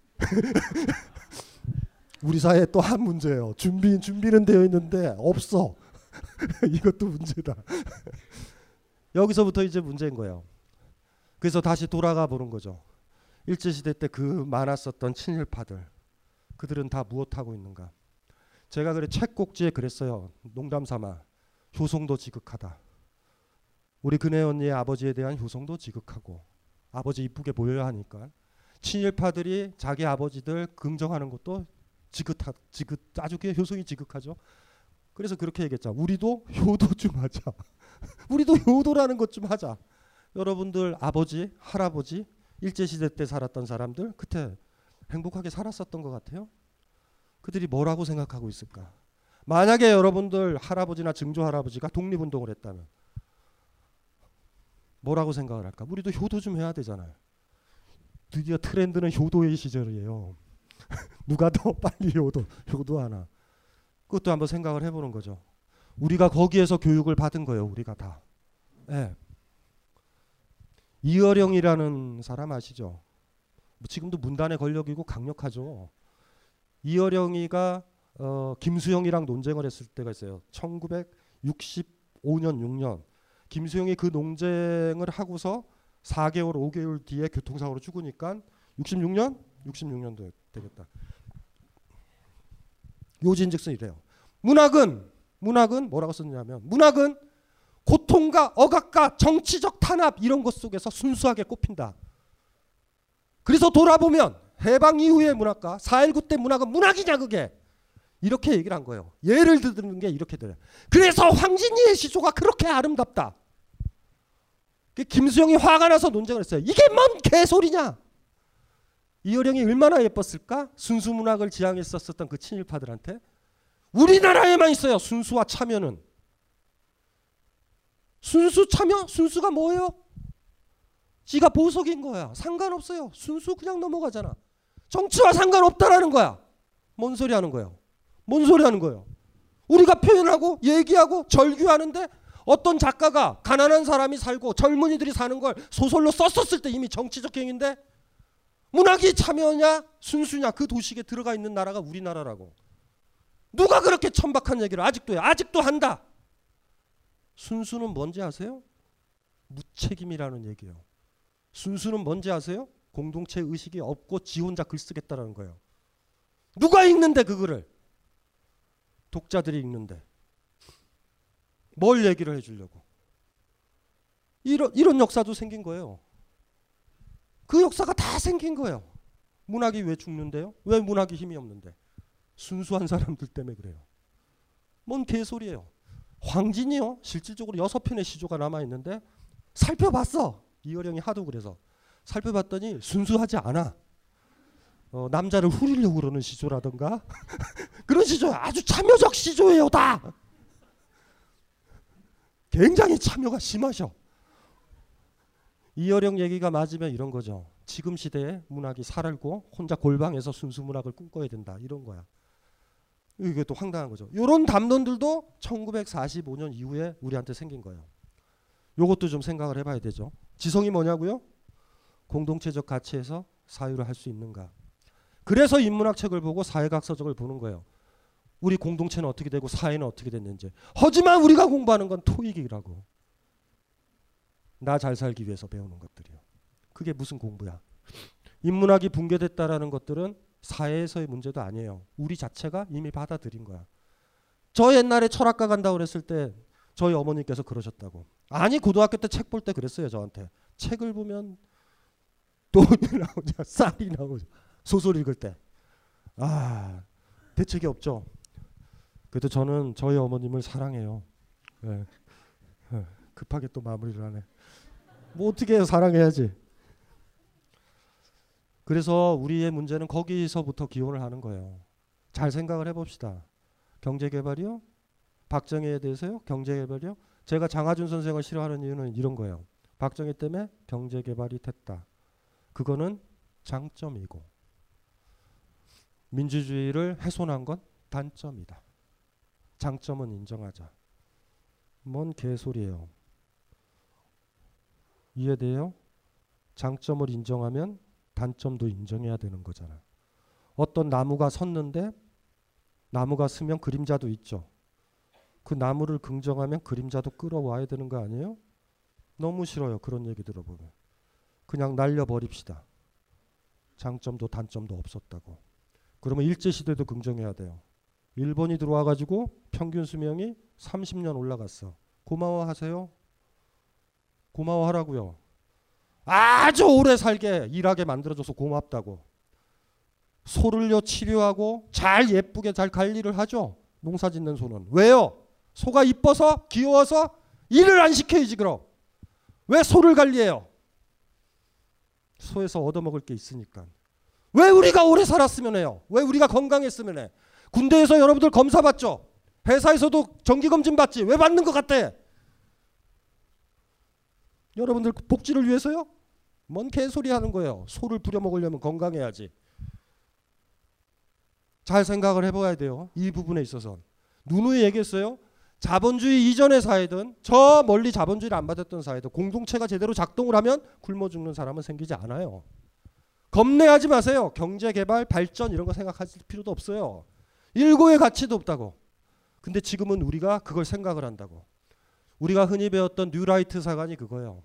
우리 사회 또 한 문제예요. 준비는 되어 있는데 없어. 이것도 문제다. 여기서부터 이제 문제인 거예요. 그래서 다시 돌아가 보는 거죠. 일제시대 때 그 많았었던 친일파들 그들은 다 무엇하고 있는가. 제가 그래 책 꼭지에 그랬어요. 농담삼아 효성도 지극하다. 우리 그네 언니의 아버지에 대한 효성도 지극하고 아버지 이쁘게 보여야 하니까 친일파들이 자기 아버지들 긍정하는 것도 아주 효성이 지극하죠. 그래서 그렇게 얘기했죠. 우리도 효도 좀 하자. 우리도 효도라는 것 좀 하자. 여러분들 아버지 할아버지 일제시대 때 살았던 사람들 그때 행복하게 살았었던 것 같아요. 그들이 뭐라고 생각하고 있을까. 만약에 여러분들 할아버지나 증조할아버지가 독립운동을 했다면 뭐라고 생각을 할까. 우리도 효도 좀 해야 되잖아요. 드디어 트렌드는 효도의 시절이에요. 누가 더 빨리 효도하나. 그것도 한번 생각을 해보는 거죠. 우리가 거기에서 교육을 받은 거예요. 우리가 다. 예. 이어령이라는 사람 아시죠? 지금도 문단의 권력이고 강력하죠. 이어령이가 김수영이랑 논쟁을 했을 때가 있어요. 1965년 6년 김수영이 그 논쟁을 하고서 4개월 5개월 뒤에 교통사고로 죽으니까 66년도 되겠다. 요지인즉슨 이래요. 문학은 뭐라고 썼냐면 문학은 고통과 억압과 정치적 탄압 이런 것 속에서 순수하게 꼽힌다. 그래서 돌아보면 해방 이후의 문학과 4.19 때 문학은 문학이냐 그게 이렇게 얘기를 한 거예요. 예를 드는 게 이렇게 돼요. 그래서 황진이의 시조가 그렇게 아름답다. 김수영이 화가 나서 논쟁을 했어요. 이게 뭔 개소리냐. 이어령이 얼마나 예뻤을까. 순수 문학을 지향했었던 그 친일파들한테. 우리나라에만 있어요. 순수와 참여는. 순수 참여? 순수가 뭐예요? 지가 보석인 거야. 상관없어요. 순수 그냥 넘어가잖아. 정치와 상관없다라는 거야. 뭔 소리 하는 거예요. 뭔 소리 하는 거예요. 우리가 표현하고 얘기하고 절규하는데 어떤 작가가 가난한 사람이 살고 젊은이들이 사는 걸 소설로 썼었을 때 이미 정치적 행위인데 문학이 참여냐 순수냐 그 도식에 들어가 있는 나라가 우리나라라고. 누가 그렇게 천박한 얘기를 아직도 해. 아직도 한다. 순수는 뭔지 아세요? 무책임이라는 얘기예요. 순수는 뭔지 아세요? 공동체 의식이 없고 지 혼자 글 쓰겠다라는 거예요. 누가 읽는데 그 글을. 독자들이 읽는데. 뭘 얘기를 해주려고. 이런 역사도 생긴 거예요. 그 역사가 다 생긴 거예요. 문학이 왜 죽는데요? 왜 문학이 힘이 없는데? 순수한 사람들 때문에 그래요. 뭔 개소리예요. 황진이요. 실질적으로 6편의 시조가 남아있는데 살펴봤어. 이어령이 하도 그래서. 살펴봤더니 순수하지 않아. 남자를 후리려고 그러는 시조라던가 그런 시조예요. 아주 참여적 시조예요. 다. 굉장히 참여가 심하셔. 이어령 얘기가 맞으면 이런 거죠. 지금 시대에 문학이 살고 혼자 골방에서 순수 문학을 꿈꿔야 된다. 이런 거야. 이게 또 황당한 거죠. 이런 담론들도 1945년 이후에 우리한테 생긴 거예요. 이것도 좀 생각을 해봐야 되죠. 지성이 뭐냐고요? 공동체적 가치에서 사유를 할 수 있는가. 그래서 인문학책을 보고 사회학서적을 보는 거예요. 우리 공동체는 어떻게 되고 사회는 어떻게 됐는지. 하지만 우리가 공부하는 건 토익이라고. 나 잘 살기 위해서 배우는 것들이요. 그게 무슨 공부야. 인문학이 붕괴됐다라는 것들은 사회에서의 문제도 아니에요. 우리 자체가 이미 받아들인 거야. 저 옛날에 철학과 간다고 그랬을 때 저희 어머니께서 그러셨다고. 아니 고등학교 때 책 볼 때 그랬어요. 저한테. 책을 보면 돈이 나오죠. 쌀이 나오죠. 소설 읽을 때. 아 대책이 없죠. 그래도 저는 저희 어머님을 사랑해요. 네. 급하게 또 마무리를 하네. 뭐 어떻게 해요. 사랑해야지. 그래서 우리의 문제는 거기서부터 기원을 하는 거예요. 잘 생각을 해봅시다. 경제개발이요? 박정희에 대해서요? 경제개발이요? 제가 장하준 선생을 싫어하는 이유는 이런 거예요. 박정희 때문에 경제개발이 됐다. 그거는 장점이고 민주주의를 훼손한 건 단점이다. 장점은 인정하자. 뭔 개소리예요. 이해돼요? 장점을 인정하면 단점도 인정해야 되는 거잖아. 어떤 나무가 섰는데 나무가 서면 그림자도 있죠. 그 나무를 긍정하면 그림자도 끌어와야 되는 거 아니에요? 너무 싫어요. 그런 얘기 들어보면. 그냥 날려버립시다. 장점도 단점도 없었다고. 그러면 일제시대도 긍정해야 돼요. 일본이 들어와가지고 평균 수명이 30년 올라갔어. 고마워하세요. 고마워하라고요. 아주 오래 살게 일하게 만들어줘서 고맙다고. 소를요 치료하고 잘 예쁘게 잘 관리를 하죠. 농사 짓는 소는. 왜요? 소가 이뻐서 귀여워서 일을 안 시켜야지 그럼. 왜 소를 관리해요? 소에서 얻어먹을 게 있으니까. 왜 우리가 오래 살았으면 해요? 왜 우리가 건강했으면 해? 군대에서 여러분들 검사 받죠? 회사에서도 정기검진 받지. 왜 받는 것 같아? 여러분들 복지를 위해서요? 뭔 개소리 하는 거예요. 소를 부려먹으려면 건강해야지. 잘 생각을 해봐야 돼요. 이 부분에 있어서. 누누이 얘기했어요. 자본주의 이전의 사회든 저 멀리 자본주의를 안 받았던 사회든 공동체가 제대로 작동을 하면 굶어 죽는 사람은 생기지 않아요. 겁내하지 마세요. 경제개발, 발전 이런 거 생각하실 필요도 없어요. 일고의 가치도 없다고. 근데 지금은 우리가 그걸 생각을 한다고. 우리가 흔히 배웠던 뉴라이트 사관이 그거예요.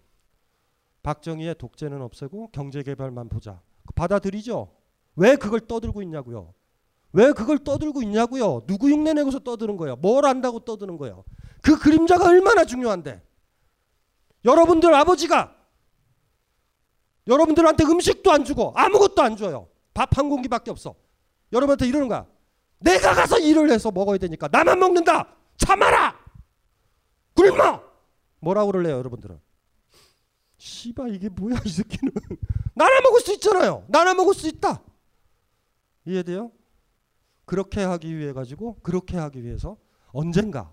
박정희의 독재는 없애고 경제개발만 보자. 받아들이죠. 왜 그걸 떠들고 있냐고요. 왜 그걸 떠들고 있냐고요. 누구 흉내내고서 떠드는 거예요. 뭘 안다고 떠드는 거예요. 그 그림자가 얼마나 중요한데. 여러분들 아버지가 여러분들한테 음식도 안 주고 아무것도 안 줘요. 밥 한 공기밖에 없어. 여러분한테 이러는 거야. 내가 가서 일을 해서 먹어야 되니까 나만 먹는다. 참아라. 굶어. 뭐라고 그럴래요 여러분들은. 씨발 이게 뭐야 이 새끼는. 나나 먹을 수 있잖아요. 나나 먹을 수 있다. 이해돼요? 그렇게 하기 위해 가지고 그렇게 하기 위해서 언젠가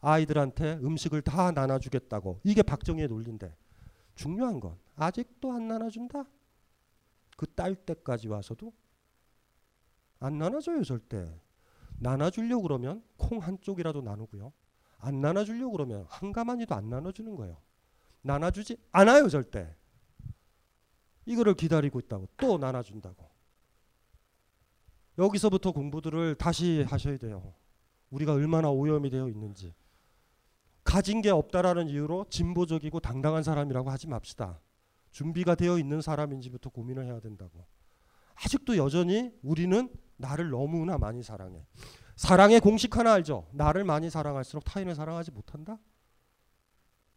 아이들한테 음식을 다 나눠주겠다고. 이게 박정희의 논리인데 중요한 건 아직도 안 나눠준다. 그 딸 때까지 와서도 안 나눠줘요 절대. 나눠주려고 그러면 콩 한쪽이라도 나누고요. 안 나눠주려고 그러면 한 가마니도 안 나눠주는 거예요. 나눠주지 않아요 절대. 이거를 기다리고 있다고. 또 나눠준다고. 여기서부터 공부들을 다시 하셔야 돼요. 우리가 얼마나 오염이 되어 있는지. 가진 게 없다라는 이유로 진보적이고 당당한 사람이라고 하지 맙시다. 준비가 되어 있는 사람인지부터 고민을 해야 된다고. 아직도 여전히 우리는 나를 너무나 많이 사랑해. 사랑의 공식 하나 알죠? 나를 많이 사랑할수록 타인을 사랑하지 못한다?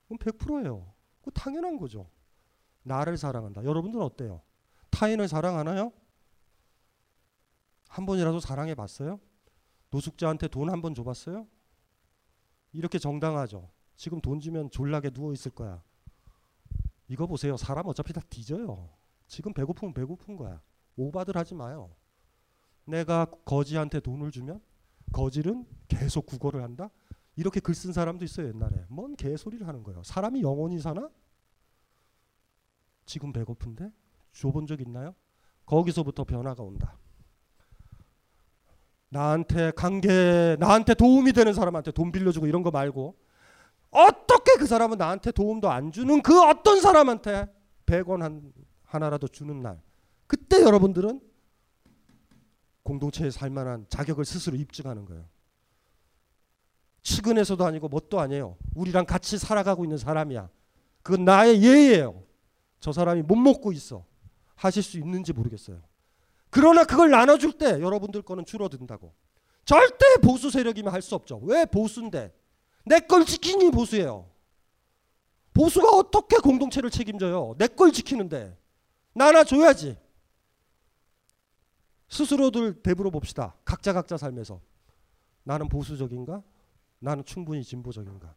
그건 100%예요. 그거 당연한 거죠. 나를 사랑한다. 여러분들은 어때요? 타인을 사랑하나요? 한 번이라도 사랑해봤어요? 노숙자한테 돈 한 번 줘봤어요? 이렇게 정당하죠. 지금 돈 주면 졸라게 누워있을 거야. 이거 보세요. 사람 어차피 다 뒤져요. 지금 배고프면 배고픈 거야. 오바들 하지 마요. 내가 거지한테 돈을 주면 거지는 계속 구걸을 한다? 이렇게 글 쓴 사람도 있어요 옛날에. 뭔 개소리를 하는 거예요. 사람이 영원히 사나? 지금 배고픈데? 줘본 적 있나요? 거기서부터 변화가 온다. 나한테 관계, 나한테 도움이 되는 사람한테 돈 빌려주고 이런 거 말고 어떻게 그 사람은 나한테 도움도 안 주는 그 어떤 사람한테 100원 하나라도 주는 날, 그때 여러분들은 공동체에 살만한 자격을 스스로 입증하는 거예요. 측은해서도 아니고 뭣도 아니에요. 우리랑 같이 살아가고 있는 사람이야. 그건 나의 예의예요. 저 사람이 못 먹고 있어. 하실 수 있는지 모르겠어요. 그러나 그걸 나눠줄 때 여러분들 거는 줄어든다고. 절대 보수 세력이면 할 수 없죠. 왜 보수인데. 내 걸 지키니 보수예요. 보수가 어떻게 공동체를 책임져요. 내 걸 지키는데. 나눠줘야지. 스스로들 되물어 봅시다. 각자 삶에서. 나는 보수적인가? 나는 충분히 진보적인가?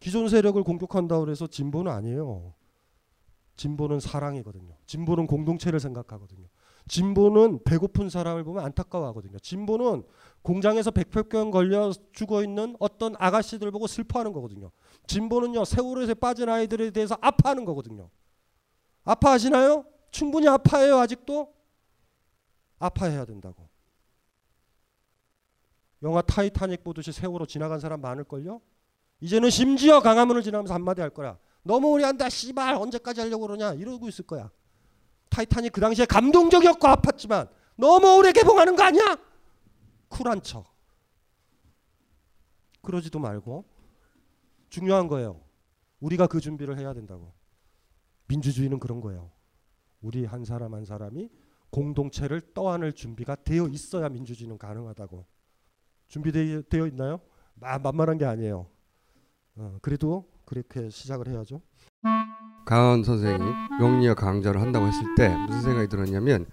기존 세력을 공격한다고 해서 진보는 아니에요. 진보는 사랑이거든요. 진보는 공동체를 생각하거든요. 진보는 배고픈 사람을 보면 안타까워하거든요. 진보는 공장에서 백혈병 걸려 죽어있는 어떤 아가씨들 보고 슬퍼하는 거거든요. 진보는요, 세월호에 빠진 아이들에 대해서 아파하는 거거든요. 아파하시나요? 충분히 아파해요. 아직도 아파해야 된다고. 영화 타이타닉 보듯이 세월호 지나간 사람 많을걸요. 이제는 심지어 강화문을 지나면서 한마디 할 거야. 너무 오래 한다 씨발. 언제까지 하려고 그러냐 이러고 있을 거야. 타이타닉 그 당시에 감동적이었고 아팠지만 너무 오래 개봉하는 거 아니야? 쿨한 척. 그러지도 말고. 중요한 거예요. 우리가 그 준비를 해야 된다고. 민주주의는 그런 거예요. 우리 한 사람 한 사람이 공동체를 떠안을 준비가 되어 있어야 민주주의는 가능하다고. 준비되어 있나요? 만만한 게 아니에요. 그래도 그렇게 시작을 해야죠. 강원 선생이 명리학 강좌를 한다고 했을 때 무슨 생각이 들었냐면,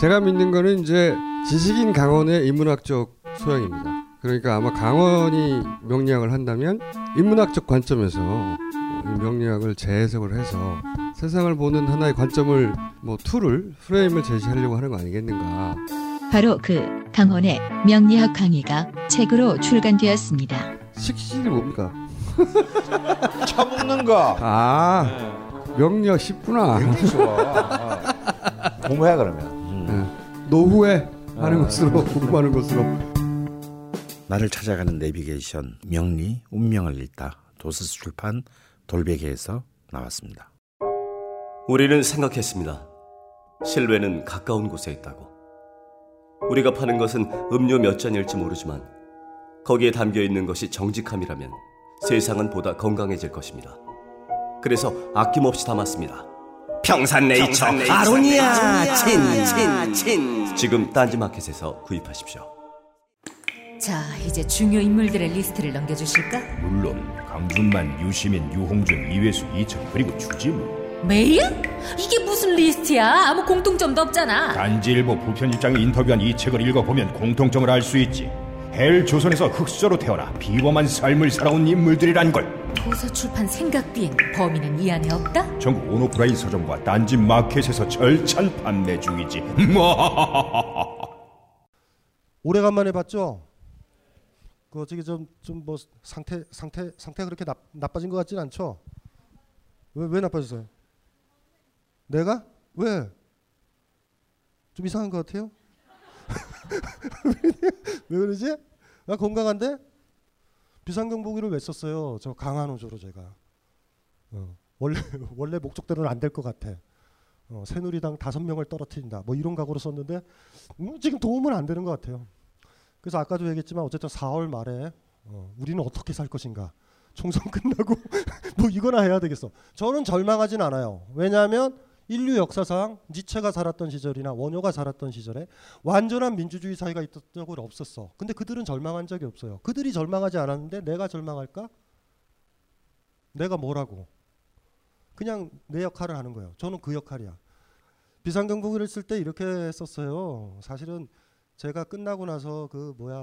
제가 믿는 거는 이제 지식인 강원의 인문학적 소양입니다. 그러니까 아마 강원이 명리학을 한다면 인문학적 관점에서 명리학을 재해석을 해서 세상을 보는 하나의 관점을, 뭐 툴을, 프레임을 제시하려고 하는 거 아니겠는가. 바로 그 강원의 명리학 강의가 책으로 출간되었습니다. 식신이 뭡니까? 차 먹는 거. 아, 명리학 쉽구나. 굉장히 좋아. 공부해 그러면. 노후에 하는 것으로, 공부하는 것으로. 나를 찾아가는 내비게이션, 명리, 운명을 읽다. 도서스 출판 돌베개에서 나왔습니다. 우리는 생각했습니다. 실외는 가까운 곳에 있다고. 우리가 파는 것은 음료 몇 잔일지 모르지만 거기에 담겨있는 것이 정직함이라면 세상은 보다 건강해질 것입니다. 그래서 아낌없이 담았습니다. 평산네이처 아로니아 친. 지금 딴지마켓에서 구입하십시오. 자, 이제 중요 인물들의 리스트를 넘겨주실까? 물론 강준만, 유시민, 유홍준, 이회수, 이철 그리고 주지무. 메이야? 이게 무슨 리스트야? 아무 공통점도 없잖아. 단지일보 부편일장에 인터뷰한 이 책을 읽어보면 공통점을 알 수 있지. 헬 조선에서 흑수저로 태어나 비범한 삶을 살아온 인물들이란 걸. 도서출판 생각비행, 범인은 이 안에 없다? 전국 온오프라인 서점과 딴지 마켓에서 절찬 판매 중이지. 오래간만에 봤죠? 그 어떻게 좀 뭐 상태가 그렇게 나빠진 것 같진 않죠? 왜 나빠졌어요? 내가? 왜? 좀 이상한 것 같아요? 왜 그러지? 나 건강한데? 비상경보기를 왜 썼어요? 저 강한 호조로 제가. 원래 목적대로는 안 될 것 같아. 새누리당 5명을 떨어뜨린다. 뭐 이런 각오로 썼는데 지금 도움은 안 되는 것 같아요. 그래서 아까도 얘기했지만 어쨌든 4월 말에 우리는 어떻게 살 것인가. 총선 끝나고 뭐 이거나 해야 되겠어. 저는 절망하진 않아요. 왜냐하면 인류 역사상 니체가 살았던 시절이나 원효가 살았던 시절에 완전한 민주주의 사회가 있던 적은 없었어. 근데 그들은 절망한 적이 없어요. 그들이 절망하지 않았는데 내가 절망할까? 내가 뭐라고? 그냥 내 역할을 하는 거예요. 저는 그 역할이야. 비상경보기를 쓸 때 이렇게 썼어요. 사실은 제가 끝나고 나서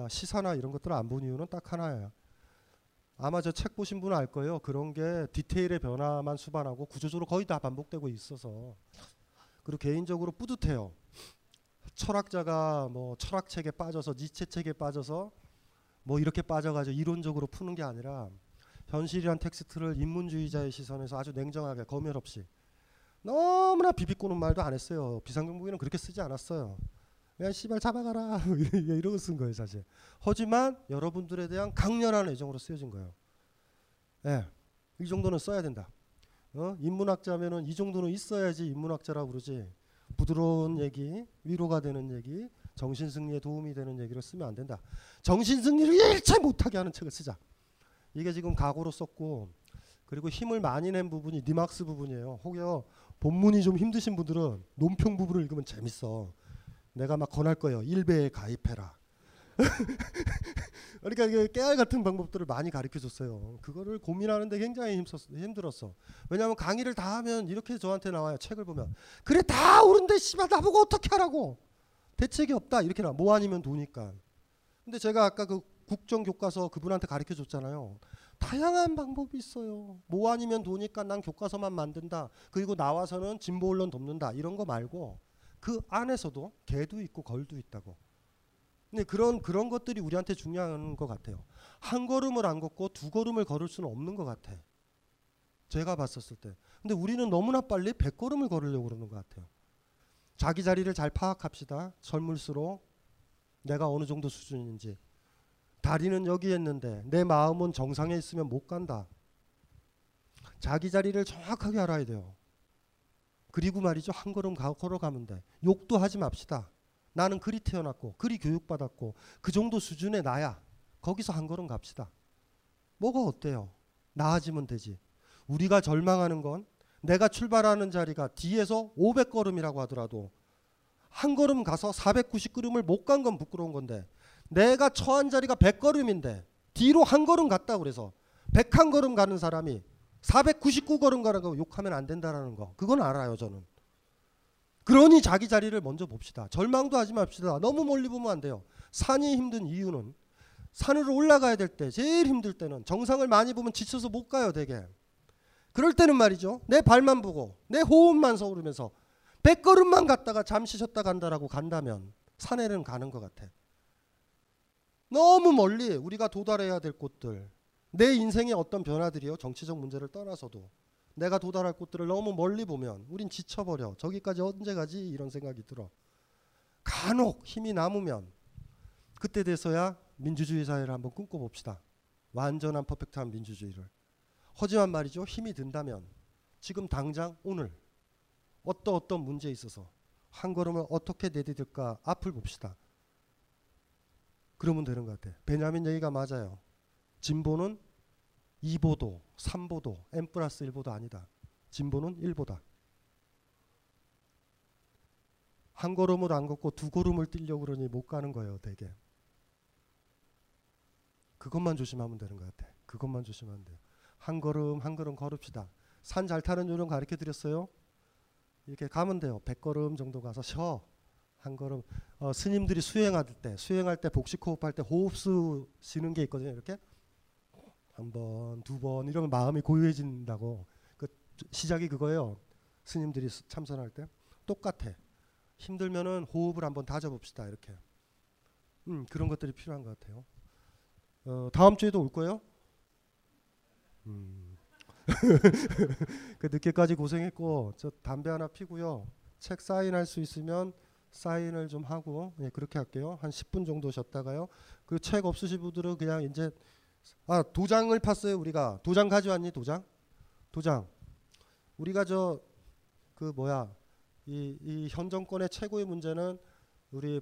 시사나 이런 것들을 안 본 이유는 딱 하나예요. 아마 저 책 보신 분은 알 거예요. 그런 게 디테일의 변화만 수반하고 구조적으로 거의 다 반복되고 있어서. 그리고 개인적으로 뿌듯해요. 철학자가 뭐 철학책에 빠져서 니체 책에 빠져서 뭐 이렇게 빠져가지고 이론적으로 푸는 게 아니라 현실이란 텍스트를 인문주의자의 시선에서 아주 냉정하게 검열 없이 너무나 비비꼬는 말도 안 했어요. 비상경보기는 그렇게 쓰지 않았어요. 그냥 씨발 잡아가라 이러고 쓴 거예요 사실. 하지만 여러분들에 대한 강렬한 애정으로 쓰여진 거예요. 예, 이 정도는 써야 된다. 인문학자면은 이 정도는 있어야지 인문학자라고 그러지. 부드러운 얘기, 위로가 되는 얘기, 정신승리에 도움이 되는 얘기를 쓰면 안 된다. 정신승리를 일체 못하게 하는 책을 쓰자. 이게 지금 각오로 썼고, 그리고 힘을 많이 낸 부분이 니막스 부분이에요. 혹여 본문이 좀 힘드신 분들은 논평 부분을 읽으면 재밌어. 내가 막 권할 거예요. 1배에 가입해라. 그러니까 깨알 같은 방법들을 많이 가르쳐줬어요. 그거를 고민하는데 굉장히 힘들었어. 왜냐하면 강의를 다 하면 이렇게 저한테 나와요. 책을 보면. 그래 다 옳은데 씨발 나보고 어떻게 하라고. 대책이 없다. 이렇게 나와. 뭐 아니면 도니까. 근데 제가 아까 그 국정교과서 그분한테 가르쳐줬잖아요. 다양한 방법이 있어요. 뭐 아니면 도니까 난 교과서만 만든다. 그리고 나와서는 진보 언론 돕는다. 이런 거 말고 그 안에서도 개도 있고 걸도 있다고. 근데 그런 것들이 우리한테 중요한 것 같아요. 한 걸음을 안 걷고 2걸음을 걸을 수는 없는 것 같아. 제가 봤었을 때. 근데 우리는 너무나 빨리 100걸음을 걸으려고 그러는 것 같아요. 자기 자리를 잘 파악합시다. 설물수로 내가 어느 정도 수준인지. 다리는 여기에 있는데 내 마음은 정상에 있으면 못 간다. 자기 자리를 정확하게 알아야 돼요. 그리고 말이죠. 한 걸음 걸어가면 돼. 욕도 하지 맙시다. 나는 그리 태어났고 그리 교육받았고 그 정도 수준의 나야. 거기서 한 걸음 갑시다. 뭐가 어때요? 나아지면 되지. 우리가 절망하는 건 내가 출발하는 자리가 뒤에서 500걸음이라고 하더라도 한 걸음 가서 490걸음을 못 간 건 부끄러운 건데 내가 처한 자리가 100걸음인데 뒤로 한 걸음 갔다 그래서 101걸음 가는 사람이 499걸음 가라고 욕하면 안 된다라는 거. 그건 알아요 저는. 그러니 자기 자리를 먼저 봅시다. 절망도 하지 맙시다. 너무 멀리 보면 안 돼요. 산이 힘든 이유는 산으로 올라가야 될 때 제일 힘들 때는 정상을 많이 보면 지쳐서 못 가요 되게. 그럴 때는 말이죠. 내 발만 보고 내 호흡만 서울으면서 100걸음만 갔다가 잠시 쉬었다 간다라고 간다면 산에는 가는 것 같아. 너무 멀리 우리가 도달해야 될 곳들. 내 인생의 어떤 변화들이요. 정치적 문제를 떠나서도 내가 도달할 곳들을 너무 멀리 보면 우린 지쳐버려. 저기까지 언제 가지? 이런 생각이 들어. 간혹 힘이 남으면 그때 돼서야 민주주의 사회를 한번 꿈꿔봅시다. 완전한 퍼펙트한 민주주의를. 하지만 말이죠. 힘이 든다면 지금 당장 오늘 어떤 문제에 있어서 한 걸음을 어떻게 내딛을까 앞을 봅시다. 그러면 되는 것 같아요. 베냐민 얘기가 맞아요. 진보는 2보도, 3보도, n+1보도 아니다. 진보는 1보다. 한 걸음을 안 걷고 두 걸음을 뛰려고 그러니 못 가는 거예요, 되게. 그것만 조심하면 되는 것 같아. 그것만 조심하면 돼요. 한 걸음 한 걸음 걸읍시다. 산 잘 타는 요령 가르쳐드렸어요. 이렇게 가면 돼요. 100걸음 정도 가서 쉬어. 한 걸음. 스님들이 수행할 때 복식 호흡할 때 호흡수 쉬는 게 있거든요. 이렇게 한 번, 두 번 이러면 마음이 고요해진다고. 그 시작이 그거예요. 스님들이 참선할 때 똑같아. 힘들면은 호흡을 한번 다져봅시다. 이렇게. 그런 것들이 필요한 것 같아요. 다음 주에도 올 거예요? 그 늦게까지 고생했고 저 담배 하나 피고요. 책 사인할 수 있으면 사인을 좀 하고 예, 그렇게 할게요. 한 10분 정도 쉬었다가요. 그리고 책 없으신 분들은 그냥 이제 아 도장을 팠어요. 우리가 도장 가져왔니? 도장 우리가 저 그 뭐야 이 현 정권의 최고의 문제는 우리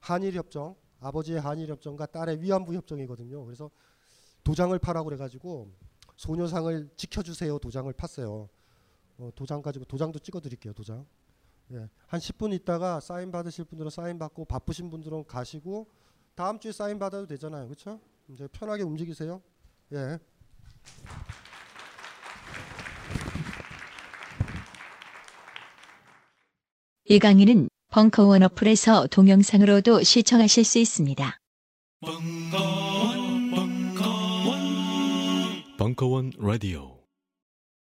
한일협정, 아버지의 한일협정과 딸의 위안부 협정이거든요. 그래서 도장을 파라고 그래가지고 소녀상을 지켜주세요 도장을 팠어요. 도장 가지고 도장도 찍어드릴게요. 도장. 예, 한 10분 있다가 사인 받으실 분들은 사인 받고 바쁘신 분들은 가시고 다음 주에 사인 받아도 되잖아요. 그렇죠? 이제 편하게 움직이세요. 예. 이 강의는 벙커원 어플에서 동영상으로도 시청하실 수 있습니다. 벙커원 라디오.